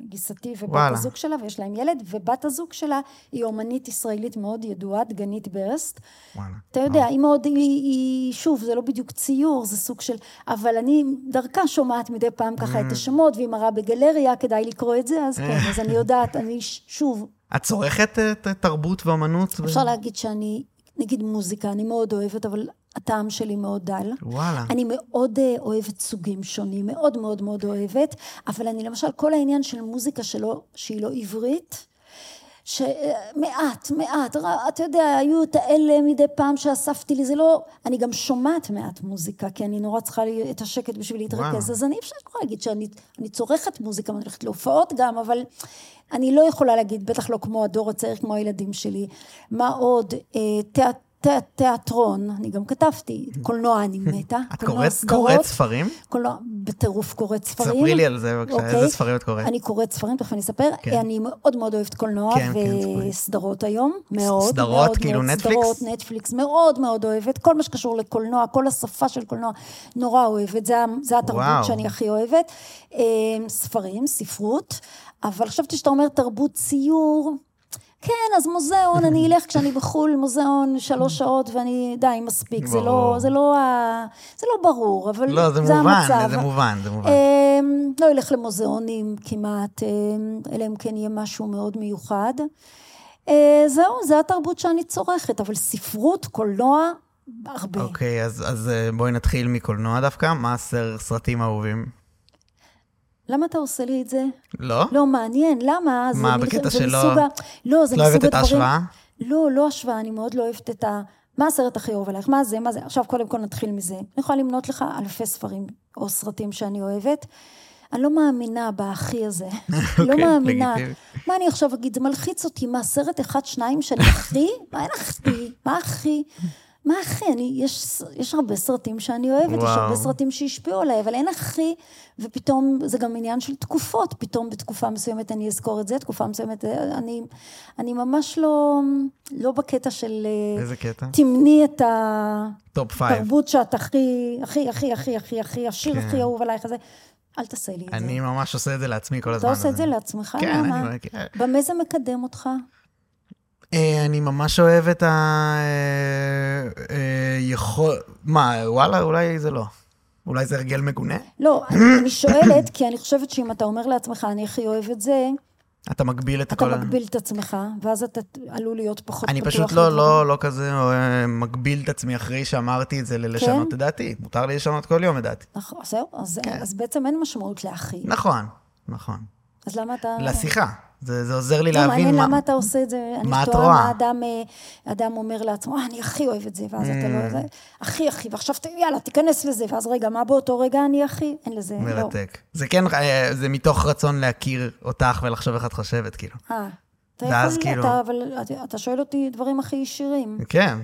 גיסתי ובת וואלה. הזוג שלה, ויש להם ילד, ובת הזוג שלה היא אומנית ישראלית מאוד ידועה, גנית ברס. וואלה. אתה יודע, וואלה. היא מאוד, היא, שוב, זה לא בדיוק ציור, זה סוג של, אבל אני דרכה שומעת מדי פעם ככה את השמות, והיא מראה בגלריה, כדאי לקרוא את זה, אז כן, אז אני יודעת, אני שוב, את צורכת את תרבות ואמנות? אפשר להגיד שאני, נגיד מוזיקה, אני מאוד אוהבת, אבל הטעם שלי מאוד דל. וואלה. אני מאוד אוהבת סוגים שונים, מאוד מאוד מאוד אוהבת, אבל אני למשל, כל העניין של מוזיקה שלו, שהיא לא עברית, שמעט, אתה יודע, היו את האלה מדי פעם שאספתי לי, זה לא, אני גם שומעת מעט מוזיקה, כי אני נורא צריכה לי את השקט בשביל להתרכז, אז אני אפשר להגיד שאני צורכת מוזיקה, אני הולכת להופעות גם, אבל אני לא יכולה להגיד, בטח לא כמו הדור הצעיר, כמו הילדים שלי, מה עוד, תיאטרון, אני גם כתבתי, קולנוע אני מתה, קולנוע סדרות. את קוראת ספרים? קולנוע, בטירוף קוראת ספרים. תספרי לי על זה, בבקשה, איזה ספרים את קוראת? אני קוראת ספרים, תכף אני אספר, אני מאוד מאוד אוהבת קולנוע וסדרות היום, מאוד. סדרות, כאילו נטפליקס? סדרות, נטפליקס, מאוד מאוד אוהבת, כל מה שקשור לקולנוע, כל השפה של קולנוע, נורא אוהבת, זה התרבות שאני הכי אוהבת. ספרים, ספרות, אבל חשבתי שאתה אומר תרבות ציור, כן, אז מוזיאון, אני אלך כשאני בחול, מוזיאון 3 שעות, ואני די מספיק, זה לא ברור, אבל זה המצב. לא, זה מובן. לא אלך למוזיאונים כמעט, אלא אם כן יהיה משהו מאוד מיוחד. זהו, זה התרבות שאני צורכת, אבל ספרות, קולנוע, הרבה. אוקיי, אז בואי נתחיל מקולנוע דווקא, מה 10 סרטים אהובים? למה אתה עושה לי את זה? לא. לא, מעניין, למה? מה, בקטע שלא? לא, זה מסוג הדברים. לא אוהבת את ההשוואה? לא השוואה, אני מאוד לא אוהבת את ה... מה הסרט הכי אוהב עליך? מה זה? עכשיו, קודם כל נתחיל מזה. אני יכולה למנות לך אלפי ספרים או סרטים שאני אוהבת. אני לא מאמינה באחי הזה. לא מאמינה. מה אני עכשיו אגיד? זה מלחיץ אותי. מה, סרט 1, 2 שאני אחי? מה אין אחי? מה אחי? מה אחי? יש הרבה סרטים שאני אוהבת, יש הרבה סרטים שהשפיעו עליי, אבל אין אחי, ופתאום זה גם עניין של תקופות, פתאום בתקופה מסוימת אני אזכור את זה, תקופה מסוימת, אני ממש לא בקטע של... איזה קטע? תמני את התרבות שאת הכי עשיר, הכי אהוב עלייך הזה. אל תעשה לי את זה. אני ממש עושה את זה לעצמי כל הזמן. אתה עושה את זה לעצמך? כן, אני אומר... במה זה מקדם אותך? אני ממש אוהב את היכול... מה, וואלה, אולי זה לא. אולי זה הרגל מגונה? לא, אני שואלת, כי אני חושבת שאם אתה אומר לעצמך, אני הכי אוהב את זה... אתה מגביל את הכל... אתה מגביל את עצמך, ואז אתה עלול להיות פחות פתוח. אני פשוט לא כזה מגביל את עצמי אחרי שאמרתי את זה ללשנות את דעתי. מותר לי לשנות כל יום את דעתי. נכון, אז בעצם אין משמעות לאחי. נכון. אז למה אתה... לשיחה. זה עוזר לי להבין מה... למה אתה עושה את זה? מה את רואה? אדם אומר לעצמו, אני הכי אוהב את זה, ואז אתה לא... הכי, ועכשיו יאללה, תיכנס לזה, ואז רגע, מה באותו רגע אני הכי? אין לזה, לא. מרתק. זה כן, זה מתוך רצון להכיר אותך ולחשוב איך את חושבת, כאילו. ואז כאילו... אבל אתה שואל אותי דברים הכי ישירים. כן.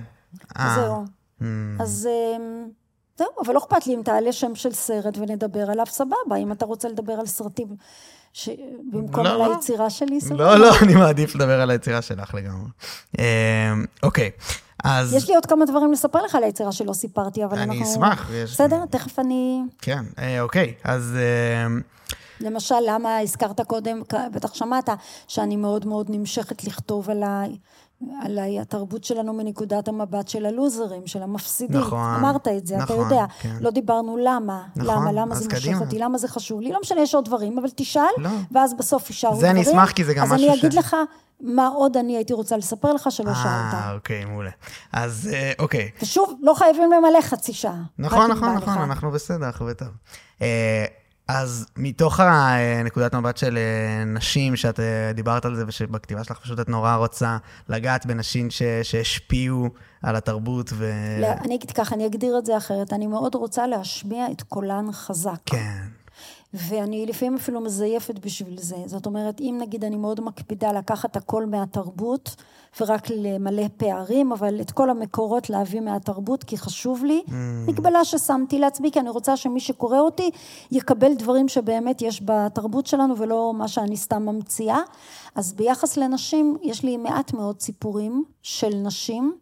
זהו. אז... זהו, אבל לא אכפת לי אם תעלה שם של סרט ונדבר עליו, סבבה, אם אתה רוצה לדבר על סרטים במקום על היצירה שלי, סבבה. לא, אני מעדיף לדבר על היצירה שלך לגמרי. אוקיי, אז... יש לי עוד כמה דברים לספר לך על היצירה שלא סיפרתי, אבל אנחנו... אני אשמח. בסדר, תכף אני... כן, אוקיי, אז... למשל, למה הזכרת קודם, בטח שמעת, שאני מאוד מאוד נמשכת לכתוב עליי, עליי התרבות שלנו מנקודת המבט של הלוזרים, של המפסידים. נכון, אמרת את זה, נכון, אתה יודע. כן. לא דיברנו למה. נכון, למה זה מושך אותי, למה זה חשוב לי. לא משנה, יש עוד דברים, אבל תשאל, לא. ואז בסוף ישארו דברים. זה אני אשמח, כי זה גם משהו ש... אז אני אגיד לך מה עוד אני הייתי רוצה לספר לך שלא שאלת. אוקיי, מעולה. אז אוקיי. ושוב, לא חייבים למלא חצי שעה. נכון, אנחנו בסדר, חוויתם. אז מתוך נקודת מבט של נשים שאת דיברת על זה, ושבכתיבה שלך פשוט את נורא רוצה לגעת בנשים שהשפיעו על התרבות ו... אני אגיד ככה, אני אגדיר את זה אחרת, אני מאוד רוצה להשמיע את קולן חזק. כן. ואני לפעמים אפילו מזייפת בשביל זה, זאת אומרת, אם נגיד אני מאוד מקפידה לקחת הכל מהתרבות, ורק למלא פערים, אבל את כל המקורות להביא מהתרבות, כי חשוב לי, מגבלה ששמתי לעצמי, כי אני רוצה שמי שקורא אותי, יקבל דברים שבאמת יש בתרבות שלנו, ולא מה שאני סתם ממציאה, אז ביחס לנשים, יש לי מעט מאוד סיפורים של נשים,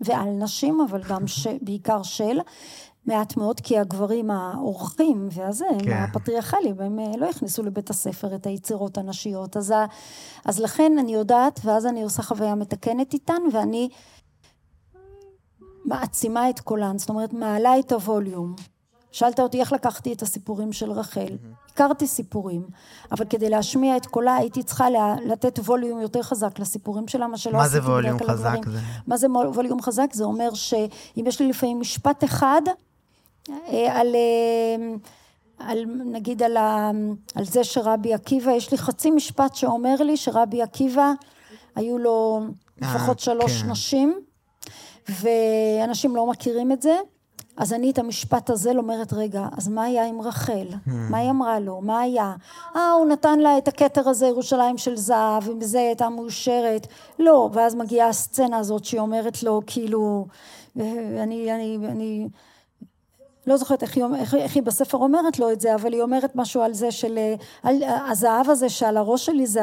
ועל נשים, אבל גם בעיקר של, מעט מאוד, כי הגברים האורחים והזה, כן. הפטריארכלים, הם לא הכניסו לבית הספר את היצירות הנשיות, אז לכן אני יודעת, ואז אני עושה חוויה מתקנת איתן, ואני מעצימה את קולן, זאת אומרת, מעלה את הווליום. שאלת אותי איך לקחתי את הסיפורים של רחל, הכרתי סיפורים, אבל כדי להשמיע את קולה, הייתי צריכה לתת ווליום יותר חזק לסיפורים שלה, מה שלא עשיתי בדרך כלל הדברים. מה זה ווליום חזק? זה אומר שאם יש לי לפעמים משפט אחד, נגיד על זה שרבי עקיבא, יש לי חצי משפט שאומר לי שרבי עקיבא, היו לו לפחות 3 נשים, ואנשים לא מכירים את זה, אז אני את המשפט הזה לומרת, רגע, אז מה היה עם רחל? מה היא אמרה לו? מה היה? הוא נתן לה את הכתר הזה, ירושלים של זהב, עם זה הייתה מאושרת. לא, ואז מגיעה הסצנה הזאת שהיא אומרת לו, כאילו, אני לא זוכרת איך היא בספר אומרת לו את זה, אבל היא אומרת משהו על זה של, הזהב הזה שעל הראש שלי, זה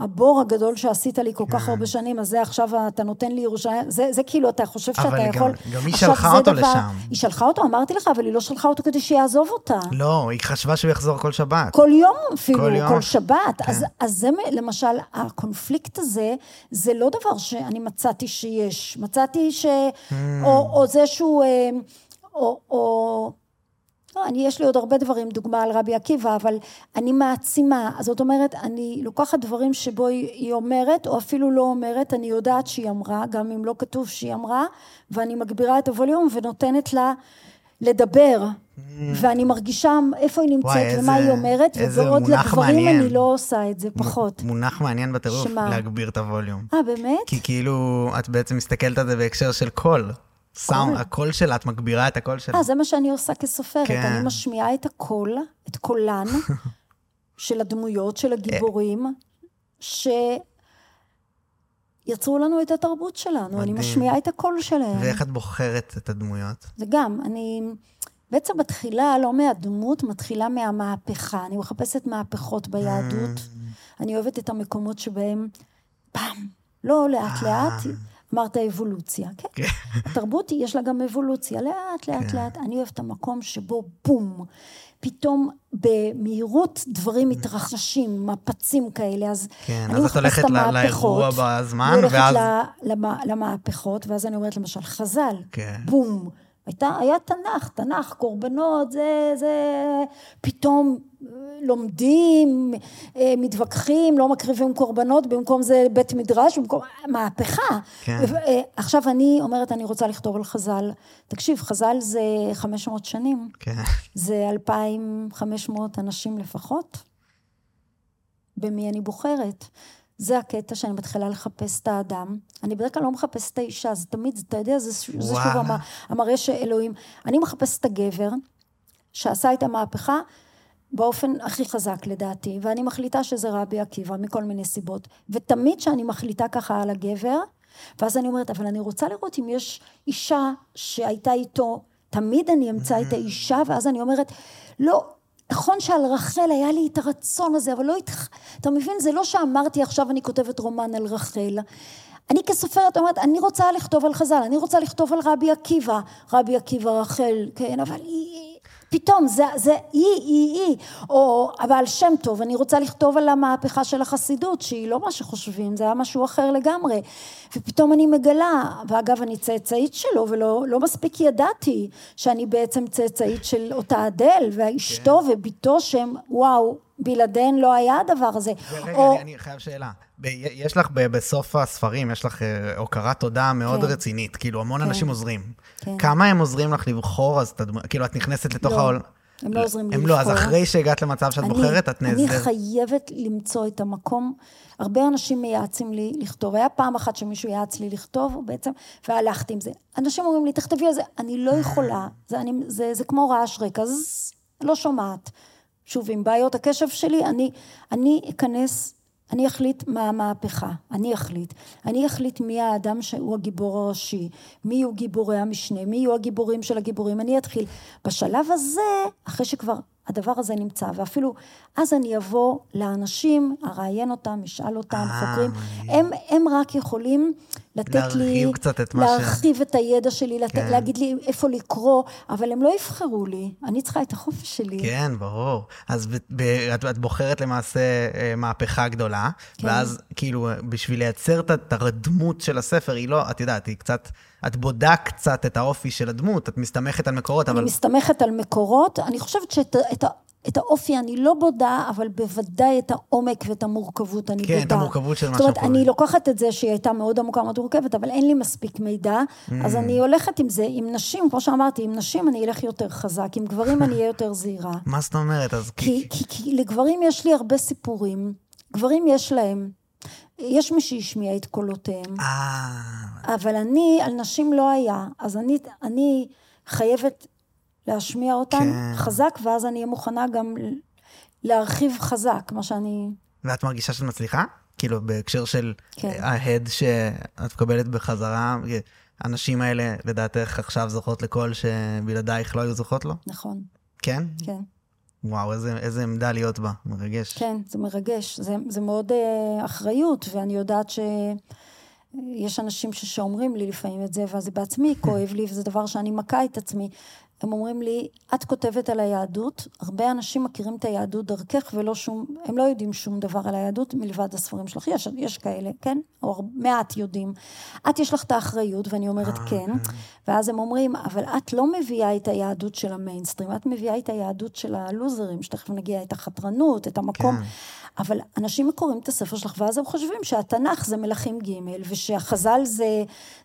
הבור הגדול שעשית לי כל כך הרבה שנים, אז זה עכשיו אתה נותן לי ירושלים, זה כאילו אתה חושב שאתה יכול... אבל גם היא שלחה אותו לשם. היא שלחה אותו, אמרתי לך, אבל היא לא שלחה אותו כדי שיעזוב אותה. לא, היא חשבה שהוא יחזור כל שבת. כל יום אפילו, כל שבת. אז זה למשל, הקונפליקט הזה, זה לא דבר שאני מצאתי שיש. מצאתי או זה שהוא... יש לי עוד הרבה דברים, דוגמה על רבי עקיבא, אבל אני מעצימה, זאת אומרת, אני לוקחת דברים שבו היא אומרת, או אפילו לא אומרת, אני יודעת שהיא אמרה, גם אם לא כתוב שהיא אמרה, ואני מגבירה את הווליום ונותנת לה לדבר, ואני מרגישה איפה היא נמצאת ומה היא אומרת, ובעוד לדברים אני לא עושה את זה פחות. מונח מעניין בטירוף, להגביר את הווליום. באמת? כי כאילו, את בעצם מסתכלת על זה בהקשר של קול. סאונד, הקול שלה, את מגבירה את הקול שלה. זה מה שאני עושה כסופרת, אני משמיעה את הקול, את קולן, של הדמויות, של הגיבורים, שיצרו לנו את התרבות שלנו, אני משמיעה את הקול שלהם. ואיך את בוחרת את הדמויות? זה גם, אני בעצם מתחילה, לא מהדמות, מתחילה מהמהפכה, אני מחפשת מהפכות ביהדות, אני אוהבת את המקומות שבהם, פעם, לא לאט לאט, אמרת אבולוציה, כן? התרבות יש לה גם אבולוציה, לאט, לאט, לאט. אני אוהבת המקום שבו בום, פתאום במהירות דברים מתרחשים, מפצים כאלה, אז אני הולכת לאירוע בזמן, ואז... למהפכות, ואז אני אומרת למשל, חז"ל, בום, היה תנ"ך, קורבנות, זה... פתאום לומדים, מתווכחים, לא מקריבים קורבנות, במקום זה בית מדרש, במקום... מהפכה. עכשיו אני אומרת, אני רוצה לכתוב על חז"ל. תקשיב, חז"ל זה 500 שנים. זה 2,500 אנשים לפחות. במי אני בוחרת? זה הקטע שאני מתחילה לחפש את האדם. אני בדרך כלל לא מחפש את האישה, אז תמיד, אתה יודע, זה שוב המראה שאלוהים. אני מחפש את הגבר, שעשה את המהפכה, באופן הכי חזק לדעתי, ואני מחליטה שזה רבי עקיבא, מכל מיני סיבות, ותמיד שאני מחליטה ככה על הגבר, ואז אני אומרת, אבל אני רוצה לראות אם יש אישה שהייתה איתו, תמיד אני אמצא את האישה, ואז אני אומרת, לא, נכון שעל רחל היה לי את הרצון הזה, אבל לא איתך, אתה מבין, זה לא שאמרתי עכשיו אני כותבת רומן על רחל, אני כסופרת אומרת, אני רוצה לכתוב על חז"ל, אני רוצה לכתוב על רבי עקיבא, רבי עקיבא רחל, כן, אבל היא... פתאום, זה אי, או בעל שם טוב, אני רוצה לכתוב על המהפכה של החסידות, שהיא לא מה שחושבים, זה היה משהו אחר לגמרי, ופתאום אני מגלה, ואגב אני צאצאית שלו, ולא מספיק ידעתי, שאני בעצם צאצאית של אותה אדל, ואשתו וביתו שהם, וואו, בלעדיהן לא היה הדבר הזה. רגע, אני חייב שאלה, יש לך בסוף הספרים, יש לך הוקרת תודה מאוד רצינית, כאילו המון אנשים עוזרים, כמה הם עוזרים לך לבחור, כאילו את נכנסת לתוך העולם, הם לא עוזרים לי לבחור. אז אחרי שהגעת למצב שאת בוחרת, את נעזרת. אני חייבת למצוא את המקום, הרבה אנשים מייעצים לי לכתוב, היה פעם אחת שמישהו ייעץ לי לכתוב, בעצם, והלכתי עם זה, אנשים אומרים לי, תכתבי על זה, אני לא יכולה, זה כמו רעש רקע, אז לא שומעת. שוב, עם בעיות הקשב שלי, אני אכנס, אני אחליט מה המהפכה, אני אחליט מי האדם שהוא הגיבור הראשי, מי יהיו גיבורי המשנה, מי יהיו הגיבורים של הגיבורים, אני אתחיל. בשלב הזה, אחרי שכבר הדבר הזה נמצא, ואפילו אז אני אבוא לאנשים, אראיין אותם, אשאל אותם, חוקרים, הם רק יכולים לתת לי, להרחיב את הידע שלי, להגיד לי איפה לקרוא, אבל הם לא יבחרו לי, אני צריכה את החופש שלי. כן, ברור. אז את בוחרת למעשה מהפכה גדולה, ואז כאילו בשביל לייצר את הרדמות של הספר, היא לא, את יודעת, היא קצת, את בודה קצת את האופי של הדמות, את מסתמכת על מקורות, אבל... אני מסתמכת על מקורות, אני חושבת שאת האופי אני לא בודה, אבל בוודאי את העומק ואת המורכבות אני בודה. כן, את המורכבות של מה שקורה. זאת אומרת, אני לוקחת את זה שהיא הייתה מאוד עמוקה, מאוד מורכבת, אבל אין לי מספיק מידע, אז אני הולכת עם זה, עם נשים, כמו שאמרתי, עם נשים אני אלך יותר חזק, עם גברים אני אהיה יותר זהירה. מה זאת אומרת? כי לגברים יש לי הרבה סיפורים, גברים יש להם. יש מי שישמיע את קולותיהם, אבל אני, על נשים לא היה, אז אני חייבת להשמיע אותם חזק, ואז אני אהיה מוכנה גם להרחיב חזק, מה שאני... ואת מרגישה שאת מצליחה? כאילו בהקשר של ההד שאת מקבלת בחזרה, הנשים האלה לדעתך עכשיו זוכות לכל שבלעדייך לא היו זוכות לו? נכון. כן? כן. וואו, איזה עמדה להיות בה, מרגש. כן, זה מרגש, זה מאוד אחריות, ואני יודעת שיש אנשים שאומרים לי לפעמים את זה, ואז זה בעצמי כואב לי, וזה דבר שאני מכה את עצמי. הם אומרים לי, את כותבת על היהדות, הרבה אנשים מכירים את היהדות דרכך, הם לא יודעים שום דבר על היהדות, מלבד הספרים שלך, יש כאלה, כן? או מעט יודעים. את יש לך את האחריות, ואני אומרת כן, ואז הם אומרים, אבל את לא מביאה את היהדות של המיינסטרים, את מביאה את היהדות של הלוזרים, שתכף נגיע את החתרנות, את המקום, אבל אנשים קוראים את הספר שלך, ואז הם חושבים שהתנ"ך זה מלכים ג' ושהחז"ל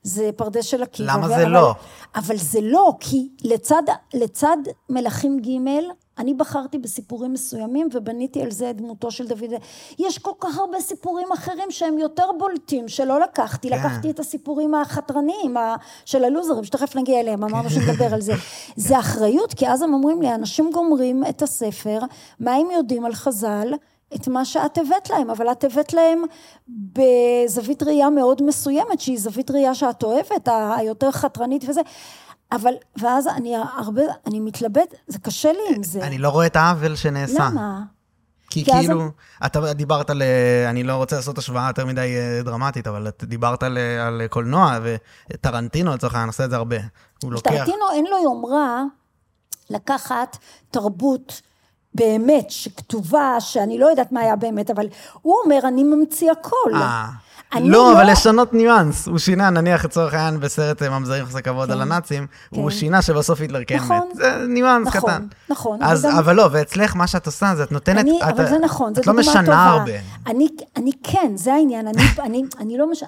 זה פרדס של עקיבא. למה זה לא? אבל זה לא, כי לצד מלכים ג' אני בחרתי בסיפורים מסוימים, ובניתי על זה את דמותו של דוד. יש כל כך הרבה סיפורים אחרים שהם יותר בולטים, שלא לקחתי. לקחתי את הסיפורים החתרניים, של הלוזרים, שתכף נגיע אליהם, אמרנו שנדבר על זה. זה אחריות, כי אז הם אומרים לי, אנשים גומרים את הספר, מה הם יודעים על חז"ל? את מה שאת הבאת להם, אבל את הבאת להם בזווית ראייה מאוד מסוימת, שהיא זווית ראייה שאת אוהבת, היותר חתרנית וזה, אבל, ואז אני מתלבט, זה קשה לי עם זה. אני לא רואה את העוול שנעשה. למה? כי כאילו, אתה דיברת על, אני לא רוצה לעשות השוואה יותר מדי דרמטית, אבל את דיברת על קולנוע, וטרנטינו לצורך, אני עושה את זה הרבה. טרנטינו אין לו יומרה לקחת תרבות, באמת, שכתובה, שאני לא יודעת מה היה באמת, אבל הוא אומר, אני ממציא הכל. לא, אבל לשנות ניואנס. הוא שינה, נניח לצורך העניין בסרט ממזרים חסרי כבוד על הנאצים, הוא שינה שבסוף היטלר מת. זה ניואנס קטן. נכון, נכון. אבל לא, ואצלך מה שאת עושה, זה את נותנת... אבל זה נכון, זה דוגמה טובה. את לא משנה הרבה. אני כן, זה העניין.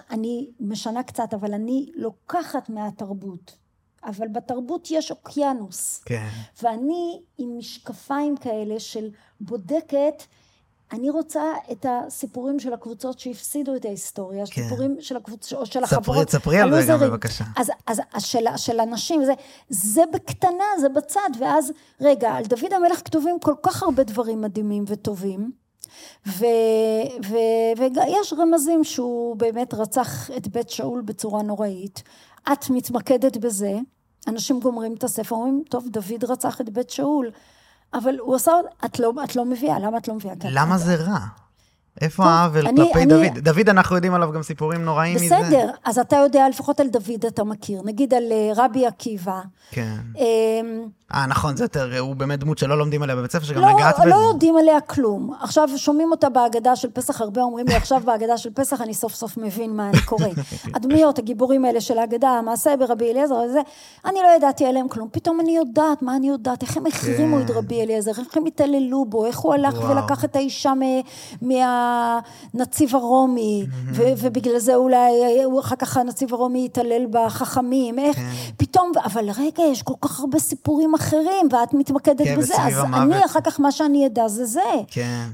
אני משנה קצת, אבל אני לוקחת מהתרבות. אבל בתרבות יש אוקיינוס. כן. ואני עם משקפיים כאלה של בודקת, אני רוצה את הסיפורים של הקבוצות שהפסידו את ההיסטוריה, כן. הסיפורים של הקבוצות, או של החברות. ספרי על זה גם בבקשה. אז השאלה של אנשים, זה בקטנה, זה בצד, ואז רגע, על דוד המלך כתובים כל כך הרבה דברים מדהימים וטובים, ויש רמזים שהוא באמת רצח את בית שאול בצורה נוראית, את מתמקדת בזה, אנשים גומרים את הספר, אומרים, טוב, דוד רצח את בית שאול, אבל הוא עושה, את לא מביאה, למה את לא מביאה? למה זה רע? איפה העוול כלפי דוד? דוד, אנחנו יודעים עליו גם סיפורים נוראים מזה. בסדר, אז אתה יודע, לפחות על דוד אתה מכיר, נגיד על רבי עקיבא. כן. נכון, זה יותר, הוא באמת דמות שלא לומדים עליה בבית ספר, שגם נגעת בזה. לא יודעים עליה כלום. עכשיו שומעים אותה בהגדה של פסח, הרבה אומרים לי, עכשיו בהגדה של פסח אני סוף סוף מבין מה אני קורא. הדמויות, הגיבורים האלה של ההגדה, המעשה ברבי אליעזר, אני לא ידעתי עליהם כלום. פתאום אני יודעת, מה אני יודעת, איך הם החרימו את רבי אליעזר, איך הם התעללו בו, איך הוא הלך ולקח את האישה מהנציב הרומי, ובגלל זה אולי, אחר כך הנציב הרומי התעלל בחכמים, איך פתאום, אבל רגע, יש כל כך הרבה סיפורים אחרים, ואת מתמקדת בזה, אז אני אחר כך מה שאני ידע זה זה.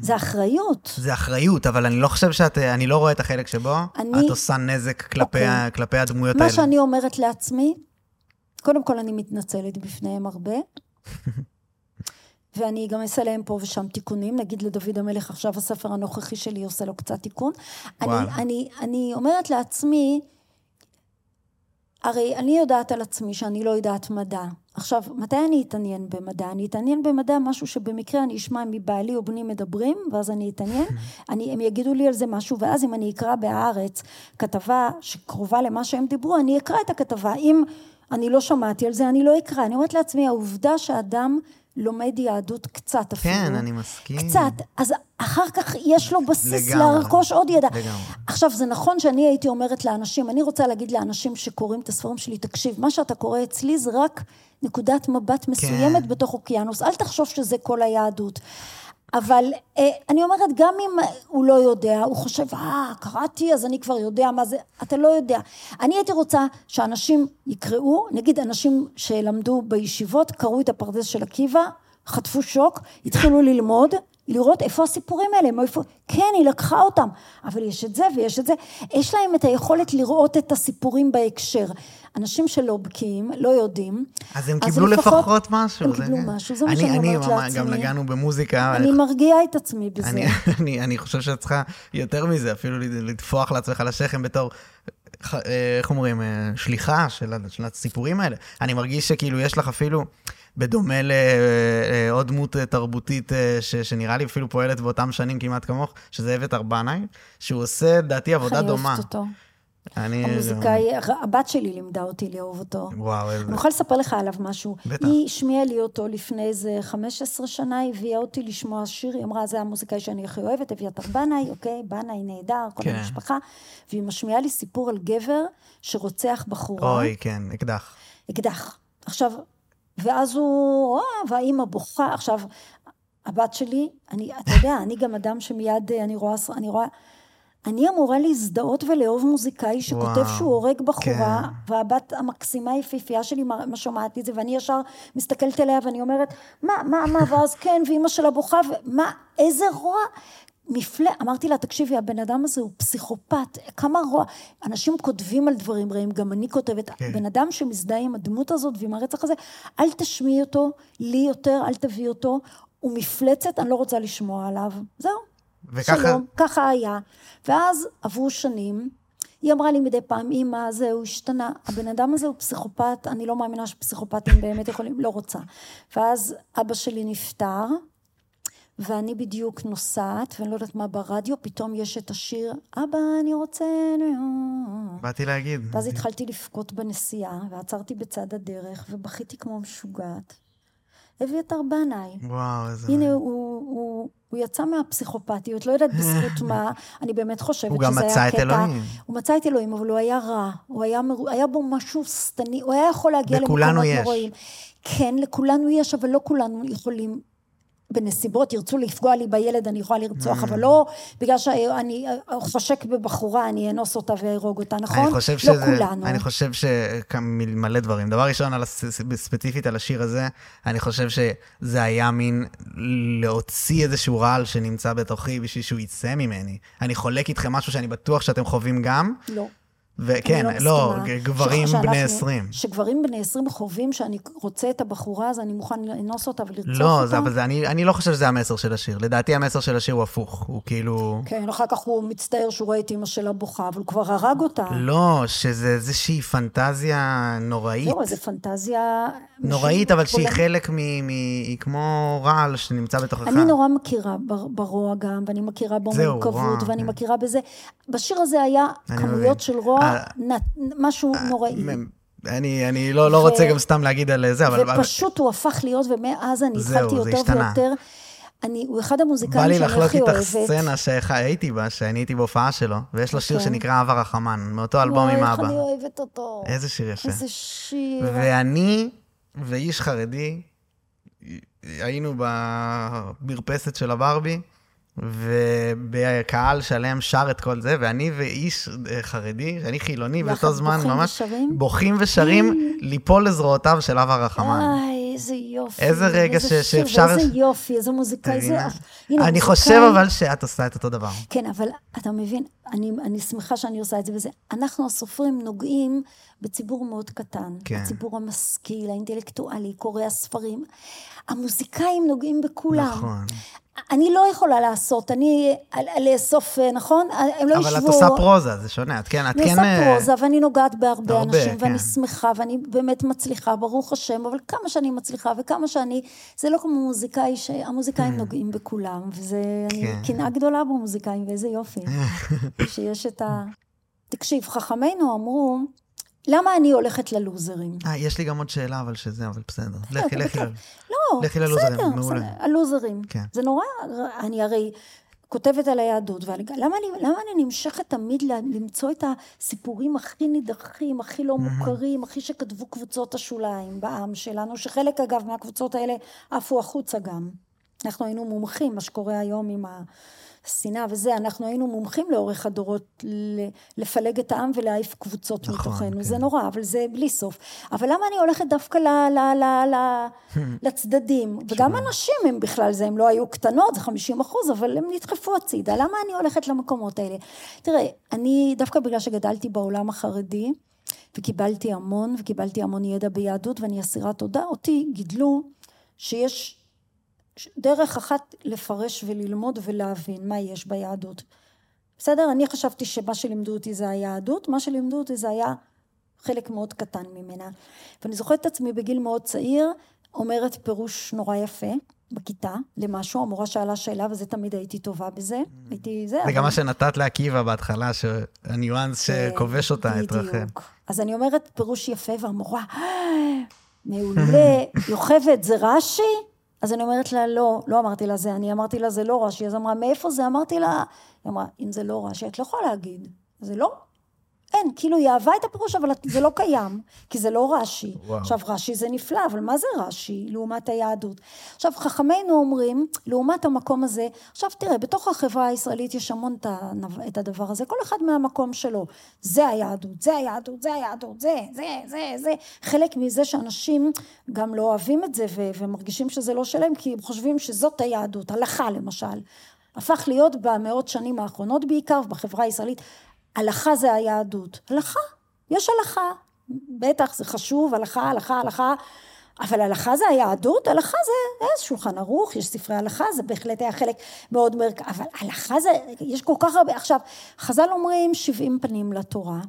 זה אחריות. זה אחריות, אבל אני לא חושב אני לא רואה את החלק שבו, את עושה נזק כלפי הדמויות האלה. מה שאני אומרת לעצמי, קודם כל אני מתנצלת בפניהם הרבה, ואני גם אעשה להם פה ושם תיקונים, נגיד לדוד המלך עכשיו הספר הנוכחי שלי עושה לו קצת תיקון, אני אומרת לעצמי, הרי אני יודעת על עצמי שאני לא יודעת מדע. עכשיו, מתי אני אתעניין במדע? אני אתעניין במדע משהו שבמקרה אני אשמע מבעלי או בני מדברים, ואז אני אתעניין, הם יגידו לי על זה משהו, ואז אם אני אקרא בארץ כתבה שקרובה למה שהם דיברו, אני אקרא את הכתבה. אם אני לא שמעתי על זה, אני לא אקרא. אני אומרת לעצמי, העובדה שאדם לומד יהדות קצת אפילו. כן, אני מסכים. קצת, אז אחר כך יש לו בסיס לרכוש עוד ידע. עכשיו, זה נכון שאני הייתי אומרת לאנשים, אני רוצה להגיד לאנשים שקוראים את הספרים שלי, תקשיב, מה שאתה קורא אצלי זה רק נקודת מבט מסוימת בתוך אוקיינוס, אל תחשוב שזה כל היהדות. אבל אני אומרת, גם אם הוא לא יודע, הוא חושב, קראתי, אז אני כבר יודע מה זה, אתה לא יודע. אני הייתי רוצה שאנשים יקראו, נגיד אנשים שלמדו בישיבות, קראו את הפרדס של עקיבא, חטפו שוק, התחילו ללמוד, לראות איפה הסיפורים האלה, איפה... כן, היא לקחה אותם, אבל יש את זה ויש את זה, יש להם את היכולת לראות את הסיפורים בהקשר. אנשים שלא בקיאים, לא יודעים. אז הם קיבלו לפחות משהו. הם קיבלו משהו, זה מה שאני אומרת לעצמי. גם נגענו במוזיקה. אני מרגיעה את עצמי בזה. אני חושב שאת צריכה יותר מזה, אפילו לדפוח לעצמך לשכם בתור, איך אומרים, שליחה של הסיפורים האלה. אני מרגיש שכאילו יש לך אפילו... בדומה לעוד דמות תרבותית שנראה לי אפילו פועלת באותם שנים כמעט כמוך, שזה אביתר בנאי, שהוא עושה דעתי עבודה דומה. אני אוהבת אותו. המוזיקאי, הבת שלי לימדה אותי לאהוב אותו. וואו, אני אוכל לספר לך עליו משהו. בטח. היא השמיעה לי אותו לפני איזה 15 שנה, הביאה אותי לשמוע שיר, היא אמרה, זה המוזיקאי שאני הכי אוהבת, אביתר בנאי, אוקיי, בנאי נהדר, כל המשפחה, והיא משמיעה לי סיפור על גבר שרוצח בחורה. אוי, כן, אקדח. אקדח. עכשיו ואז הוא, והאימא בוכה, עכשיו, הבת שלי, אתה יודע, אני גם אדם שמיד, אני אמורה להזדהות ולאהוב מוזיקאי, שכותב שהוא הורג בחורה, והבת המקסימה היפיפייה שלי, מה שומעת לי זה, ואני ישר מסתכלת אליה, ואני אומרת, מה, ואז כן, ואימא שלה בוכה, ומה, איזה רוע, מפלא, אמרתי לה, תקשיבי, הבן אדם הזה הוא פסיכופת, כמה רוע, אנשים כותבים על דברים רעים, גם אני כותבת, בן אדם שמזדהה עם הדמות הזאת ועם הרצח הזה, אל תשמיע אותו, לי יותר, אל תביא אותו, הוא מפלצת, אני לא רוצה לשמוע עליו, זהו, שלום, ככה היה, ואז עברו שנים, היא אמרה לי מדי פעם, אמא, זהו, השתנה, הבן אדם הזה הוא פסיכופת, אני לא מאמינה שפסיכופתים באמת יכולים, לא רוצה, ואז אבא שלי נפטר, ואני בדיוק נוסעת, ואני לא יודעת מה ברדיו, פתאום יש את השיר, אבא, אני רוצה... באתי להגיד. ואז התחלתי לפקוט בנסיעה, ועצרתי בצד הדרך, ובכיתי כמו משוגעת. אביתר בנאי. וואו, איזה... הנה, הוא יצא מהפסיכופתיות, לא יודעת בזכות מה, אני באמת חושבת שזה היה קטע. הוא גם מצא את אלוהים. הוא מצא את אלוהים, אבל הוא היה רע. הוא היה בו משהו סתני, הוא היה יכול להגיע למקומות נוראים. כן, לכולנו יש, אבל לא כולנו יכולים בנסיבות, ירצו לפגוע לי בילד, אני יכולה לרצוח, אבל לא, בגלל שאני חושק בבחורה, אני אנוס אותה ואירוג אותה, נכון? לא כולנו. אני חושב שמלא דברים. דבר ראשון, ספציפית על השיר הזה, אני חושב שזה היה מין להוציא איזשהו רעל שנמצא בתוכי, בשביל שהוא יצא ממני. אני חולק איתכם משהו שאני בטוח שאתם חווים גם. לא. וכן, לא, גברים בני 20. שגברים בני 20 חווים שאני רוצה את הבחורה, אז אני מוכן לאנוס אותה ולרצות אותה. לא, אבל אני לא חושב שזה המסר של השיר. לדעתי המסר של השיר הוא הפוך, הוא כאילו... כן, אחר כך הוא מצטער שהוא רואה את אמא שלה בוכה, אבל הוא כבר הרג אותה. לא, שזה איזושהי פנטזיה נוראית. לא, זה פנטזיה... נוראית, אבל שהיא חלק היא כמו רעל שנמצא בתוכך. אני נורא מכירה ברוע גם, ואני מכירה במורכבות, ואני מכירה בזה. בשיר הזה היה כמויות של רוע משהו נוראי. אני לא רוצה גם סתם להגיד על זה, אבל... ופשוט הוא הפך להיות, ומאז אני התחלתי יותר ויותר. הוא אחד המוזיקאים שאני הכי אוהבת. בא לי לחלוק איתך סצנה שהייתי בה, שאני הייתי בהופעה שלו, ויש לו שיר שנקרא אב הרחמן, מאותו אלבום עם אבא. איך אני אוהבת אותו. איזה שיר יפה. איזה שיר. ואני ואיש חרדי, היינו במרפסת של הברבי, ובקהל שלם שר את כל זה, ואני ואיש חרדי, אני חילוני, באותו זמן ממש בוכים ושרים, ליפול לזרועותיו של אב הרחמן. איזה יופי. איזה רגע שאפשר... איזה יופי, איזה מוזיקאי. אני חושב אבל שאת עושה את אותו דבר. כן, אבל אתה מבין, אני שמחה שאני עושה את זה וזה. אנחנו הסופרים נוגעים בציבור מאוד קטן, בציבור המשכיל, האינטלקטואלי, קוראי הספרים. המוזיקאים נוגעים בכולם. נכון. אני לא יכולה לעשות, אני לאסוף, נכון? הם לא ישבו. אבל את עושה פרוזה, זה שונה. את כן, את כן... אני עושה פרוזה, ואני נוגעת בהרבה אנשים, ואני שמחה, ואני באמת מצליחה, ברוך השם, אבל כמה שאני מצליחה, וכמה שאני... זה לא כמו מוזיקאי, שהמוזיקאים נוגעים בכולם, וזה... אני קנאה גדולה במוזיקאים, ואיזה יופי. שיש את ה... תקשיב, חכמינו אמרו, למה אני הולכת ללוזרים? יש לי גם עוד שאלה, אבל שזה, אבל בסדר. לכי ללוזרים, מעולה. הלוזרים. זה נורא, אני הרי כותבת על היהדות, למה אני נמשכת תמיד למצוא את הסיפורים הכי נידחים, הכי לא מוכרים, הכי שכתבו קבוצות השוליים בעם שלנו, שחלק אגב מהקבוצות האלה עפו החוצה גם. אנחנו היינו מומחים, מה שקורה היום עם ה... שנאה וזה, אנחנו היינו מומחים לאורך הדורות לפלג את העם ולהעיף קבוצות מתוכנו, זה נורא, אבל זה בלי סוף. אבל למה אני הולכת דווקא לצדדים? וגם אנשים הם בכלל זה, הם לא היו קטנות, זה 50%, אבל הם נדחפו הצידה. למה אני הולכת למקומות האלה? תראה, אני דווקא בגלל שגדלתי בעולם החרדי, וקיבלתי המון, ידע ביהדות, ואני אסירת תודה, אותי גידלו שיש... דרך אחת לפרש וללמוד ולהבין מה יש ביהדות. בסדר? אני חשבתי שמה שלימדו אותי זה היהדות, מה שלימדו אותי זה היה חלק מאוד קטן ממנה. ואני זוכרת את עצמי בגיל מאוד צעיר, אומרת פירוש נורא יפה בכיתה למשהו, המורה שאלה שאלה, וזה תמיד הייתי טובה בזה. זה גם מה שנתת לעקיבא בהתחלה, הניואנס שכובש אותה את רחל. אז אני אומרת פירוש יפה, והמורה, מעולה, יוכבת, זה רש"י? אז אני אומרת לה, לא אמרתי לה זה, אני אמרתי לה זה לא רש"י, אז אמרה, מאיפה זה? אמרתי לה, היא אמרה, אם זה לא רש"י, את לא יכולה להגיד, זה לא, אין, כאילו היא אהבה את הפירוש, אבל זה לא קיים, כי זה לא רש"י, עכשיו רש"י זה נפלא, אבל מה זה רש"י, לעומת היהדות? עכשיו חכמינו אומרים, לעומת המקום הזה, עכשיו תראה, בתוך החברה הישראלית יש המון את הדבר הזה, כל אחד מהמקום שלו, זה היהדות, זה היהדות, זה היהדות, זה, זה, זה, זה, חלק מזה שאנשים גם לא אוהבים את זה, ומרגישים שזה לא שלהם, כי הם חושבים שזאת היהדות, הלכה למשל, הפך להיות במאות שנים האחרונות בעיקר, בחברה הישראלית, הלכה זה היהדות, הלכה, יש הלכה, בטח זה חשוב, הלכה, הלכה, הלכה, אבל הלכה זה היהדות, הלכה זה, יש שולחן ערוך, יש ספרי הלכה, זה בהחלט היה חלק מאוד מרכזי, אבל הלכה זה, יש כל כך הרבה, עכשיו, חז"ל אומרים 70 פנים לתורה,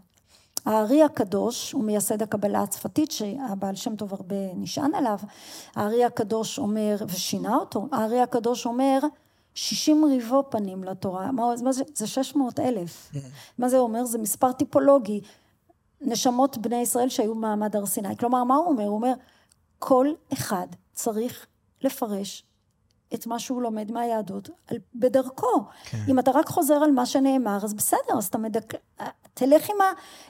האר"י הקדוש, הוא מייסד הקבלה הצפתית, שהבעל שם טוב הרבה נשען עליו, האר"י הקדוש אומר, ושינה אותו, האר"י הקדוש אומר, 60 ריבו פנים לתורה, מה זה? זה 600,000. מה זה אומר? זה מספר טיפולוגי, נשמות בני ישראל שהיו מעמד הר סיני. כלומר, מה הוא אומר? הוא אומר, כל אחד צריך לפרש את מה שהוא לומד מהיהדות בדרכו. אם אתה רק חוזר על מה שנאמר, אז בסדר, אז אתה מדקלם. תלך עם ה...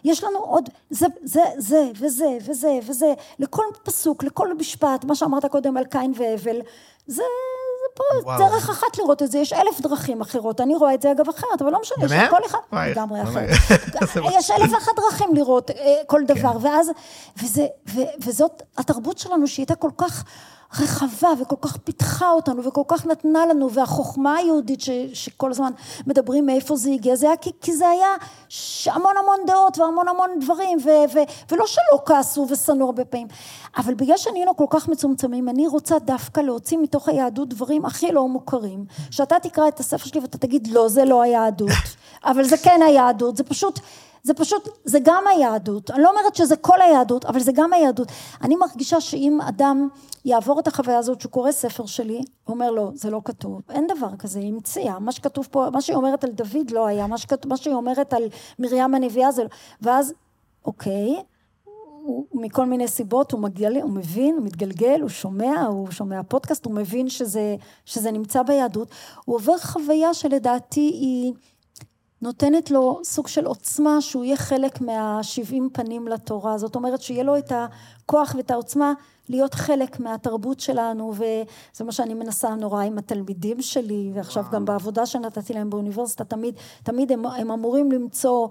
יש לנו עוד, זה, זה, זה, וזה, וזה, וזה, לכל פסוק, לכל משפט, מה שאמרת קודם על קין והבל, זה... פה דרך אחת לראות את זה, יש 1,000 דרכים אחרות, אני רואה את זה אגב אחרת, אבל לא משנה, יש כל אחד, לגמרי אחרת, יש 1,001 דרכים לראות כל דבר, וזאת התרבות שלנו שהייתה כל כך רחבה, וכל כך פיתחה אותנו, וכל כך נתנה לנו, והחוכמה היהודית שכל הזמן מדברים מאיפה זה הגיע, זה היה כי זה היה המון המון דעות, והמון המון דברים, ולא שלא כעסו וסנו הרבה פעמים, אבל בגלל שהיינו כל כך מצומצמים, אני רוצה דווקא להוציא מתוך היהדות דברים הכי לא מוכרים, שאתה תקרא את הספר שלי ואתה תגיד, לא, זה לא היהדות, אבל זה כן היהדות, זה פשוט, זה גם היהדות, אני לא אומרת שזה כל היהדות, אבל זה גם היהדות, אני מרגישה שאם אדם יעבור את החוויה הזאת, שהוא קורא ספר שלי, הוא אומר לו, זה לא כתוב, אין דבר כזה, היא המציאה, מה שכתוב פה, מה שהיא אומרת על דוד לא היה, מה שהיא אומרת על מרים הנביאה, זה לא, ואז, אוקיי, מכל מיני סיבות, הוא מבין, הוא מתגלגל, הוא שומע פודקאסט, הוא מבין שזה נמצא ביהדות, הוא עובר חוויה שלדעתי היא, נותנת לו סוג של עוצמה, שהוא יהיה חלק מה70 פנים לתורה, זאת אומרת שיהיה לו את הכוח ואת העוצמה, להיות חלק מהתרבות שלנו, וזה מה שאני מנסה נורא עם התלמידים שלי, ועכשיו גם בעבודה שנתתי להם באוניברסיטה, תמיד הם אמורים למצוא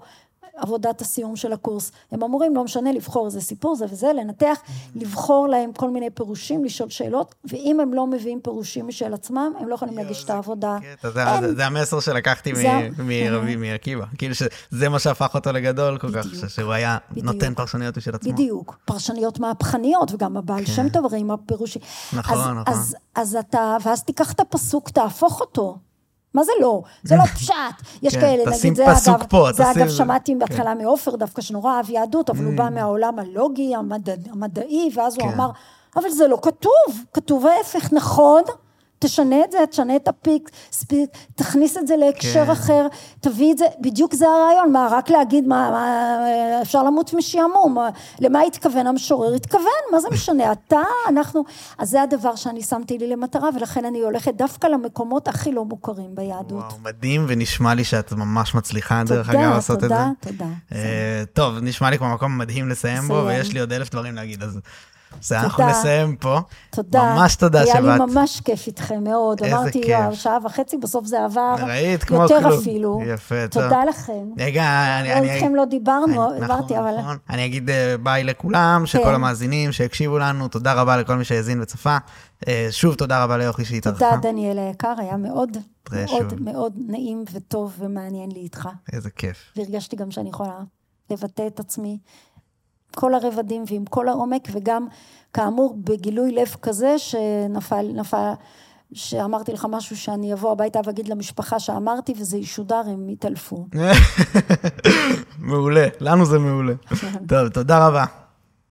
עבודת הסיום של הקורס. הם אמורים, לא משנה, לבחור איזה סיפור, זה וזה, לנתח, לבחור להם כל מיני פירושים, לשאול שאלות, ואם הם לא מביאים פירושים משל עצמם, הם לא יכולים להגיש את העבודה. זה המסר שלקחתי מרבי עקיבא. כאילו שזה מה שהפך אותו לגדול כל כך, שהוא היה נותן פרשניות משל עצמו. בדיוק, פרשניות מהפכניות, וגם הבעל שם טוב, הרי עם הפירושים. נכון, נכון. אז אתה, ואז תיקח את הפסוק, תהפוך אותו. מה זה לא? זה לא פשט. יש כאלה, נגיד, זה אגב שמעתי בהתחלה מאופר, דווקא שנורא אהב יהדות, אבל הוא בא מהעולם הלוגי, המדעי, ואז הוא אמר, אבל זה לא כתוב, כתוב ההפך, נכון, תשנה את זה, תשנה את הפיק, תכניס את זה להקשר אחר, תביא את זה, בדיוק זה הרעיון, מה, רק להגיד, אפשר למות משעמום, למה התכוון המשורר? התכוון, מה זה משנה? אתה, אנחנו, אז זה הדבר שאני שמתי לי למטרה, ולכן אני הולכת דווקא למקומות הכי לא מוכרים ביהדות. וואו, מדהים, ונשמע לי שאת ממש מצליחה דרך אגב לעשות את זה. תודה, תודה. טוב, נשמע לי כמו מקום מדהים לסיים בו, ויש לי עוד 1,000 דברים להגיד, אז... זה אנחנו נסיים פה. תודה. ממש תודה שבאת. היה לי ממש כיף איתכם מאוד. אמרתי, שעה וחצי, בסוף זה עבר. ראית כמו כלום. יותר אפילו. יפה, טוב. תודה לכם. רגע, איתכם לא דיברנו, אמרתי, אבל... נכון, אני אגיד ביי לכולם, שכל המאזינים שהקשיבו לנו, תודה רבה לכל מי שהאזין וצפה. שוב, תודה רבה ליוכי שהתארחה. תודה, דניאל היקר, היה מאוד... מאוד מאוד נעים וטוב ומעניין לי איתך. איזה כיף. והרגשתי גם שאני יכולה לבטא את עצמי. כל הרבדים ועם כל העומק, וגם כאמור בגילוי לב כזה שנפל, שאמרתי לך משהו שאני אבוא הביתה ואגיד למשפחה שאמרתי, וזה ישודר, הם יתעלפו. מעולה, לנו זה מעולה. טוב, תודה רבה.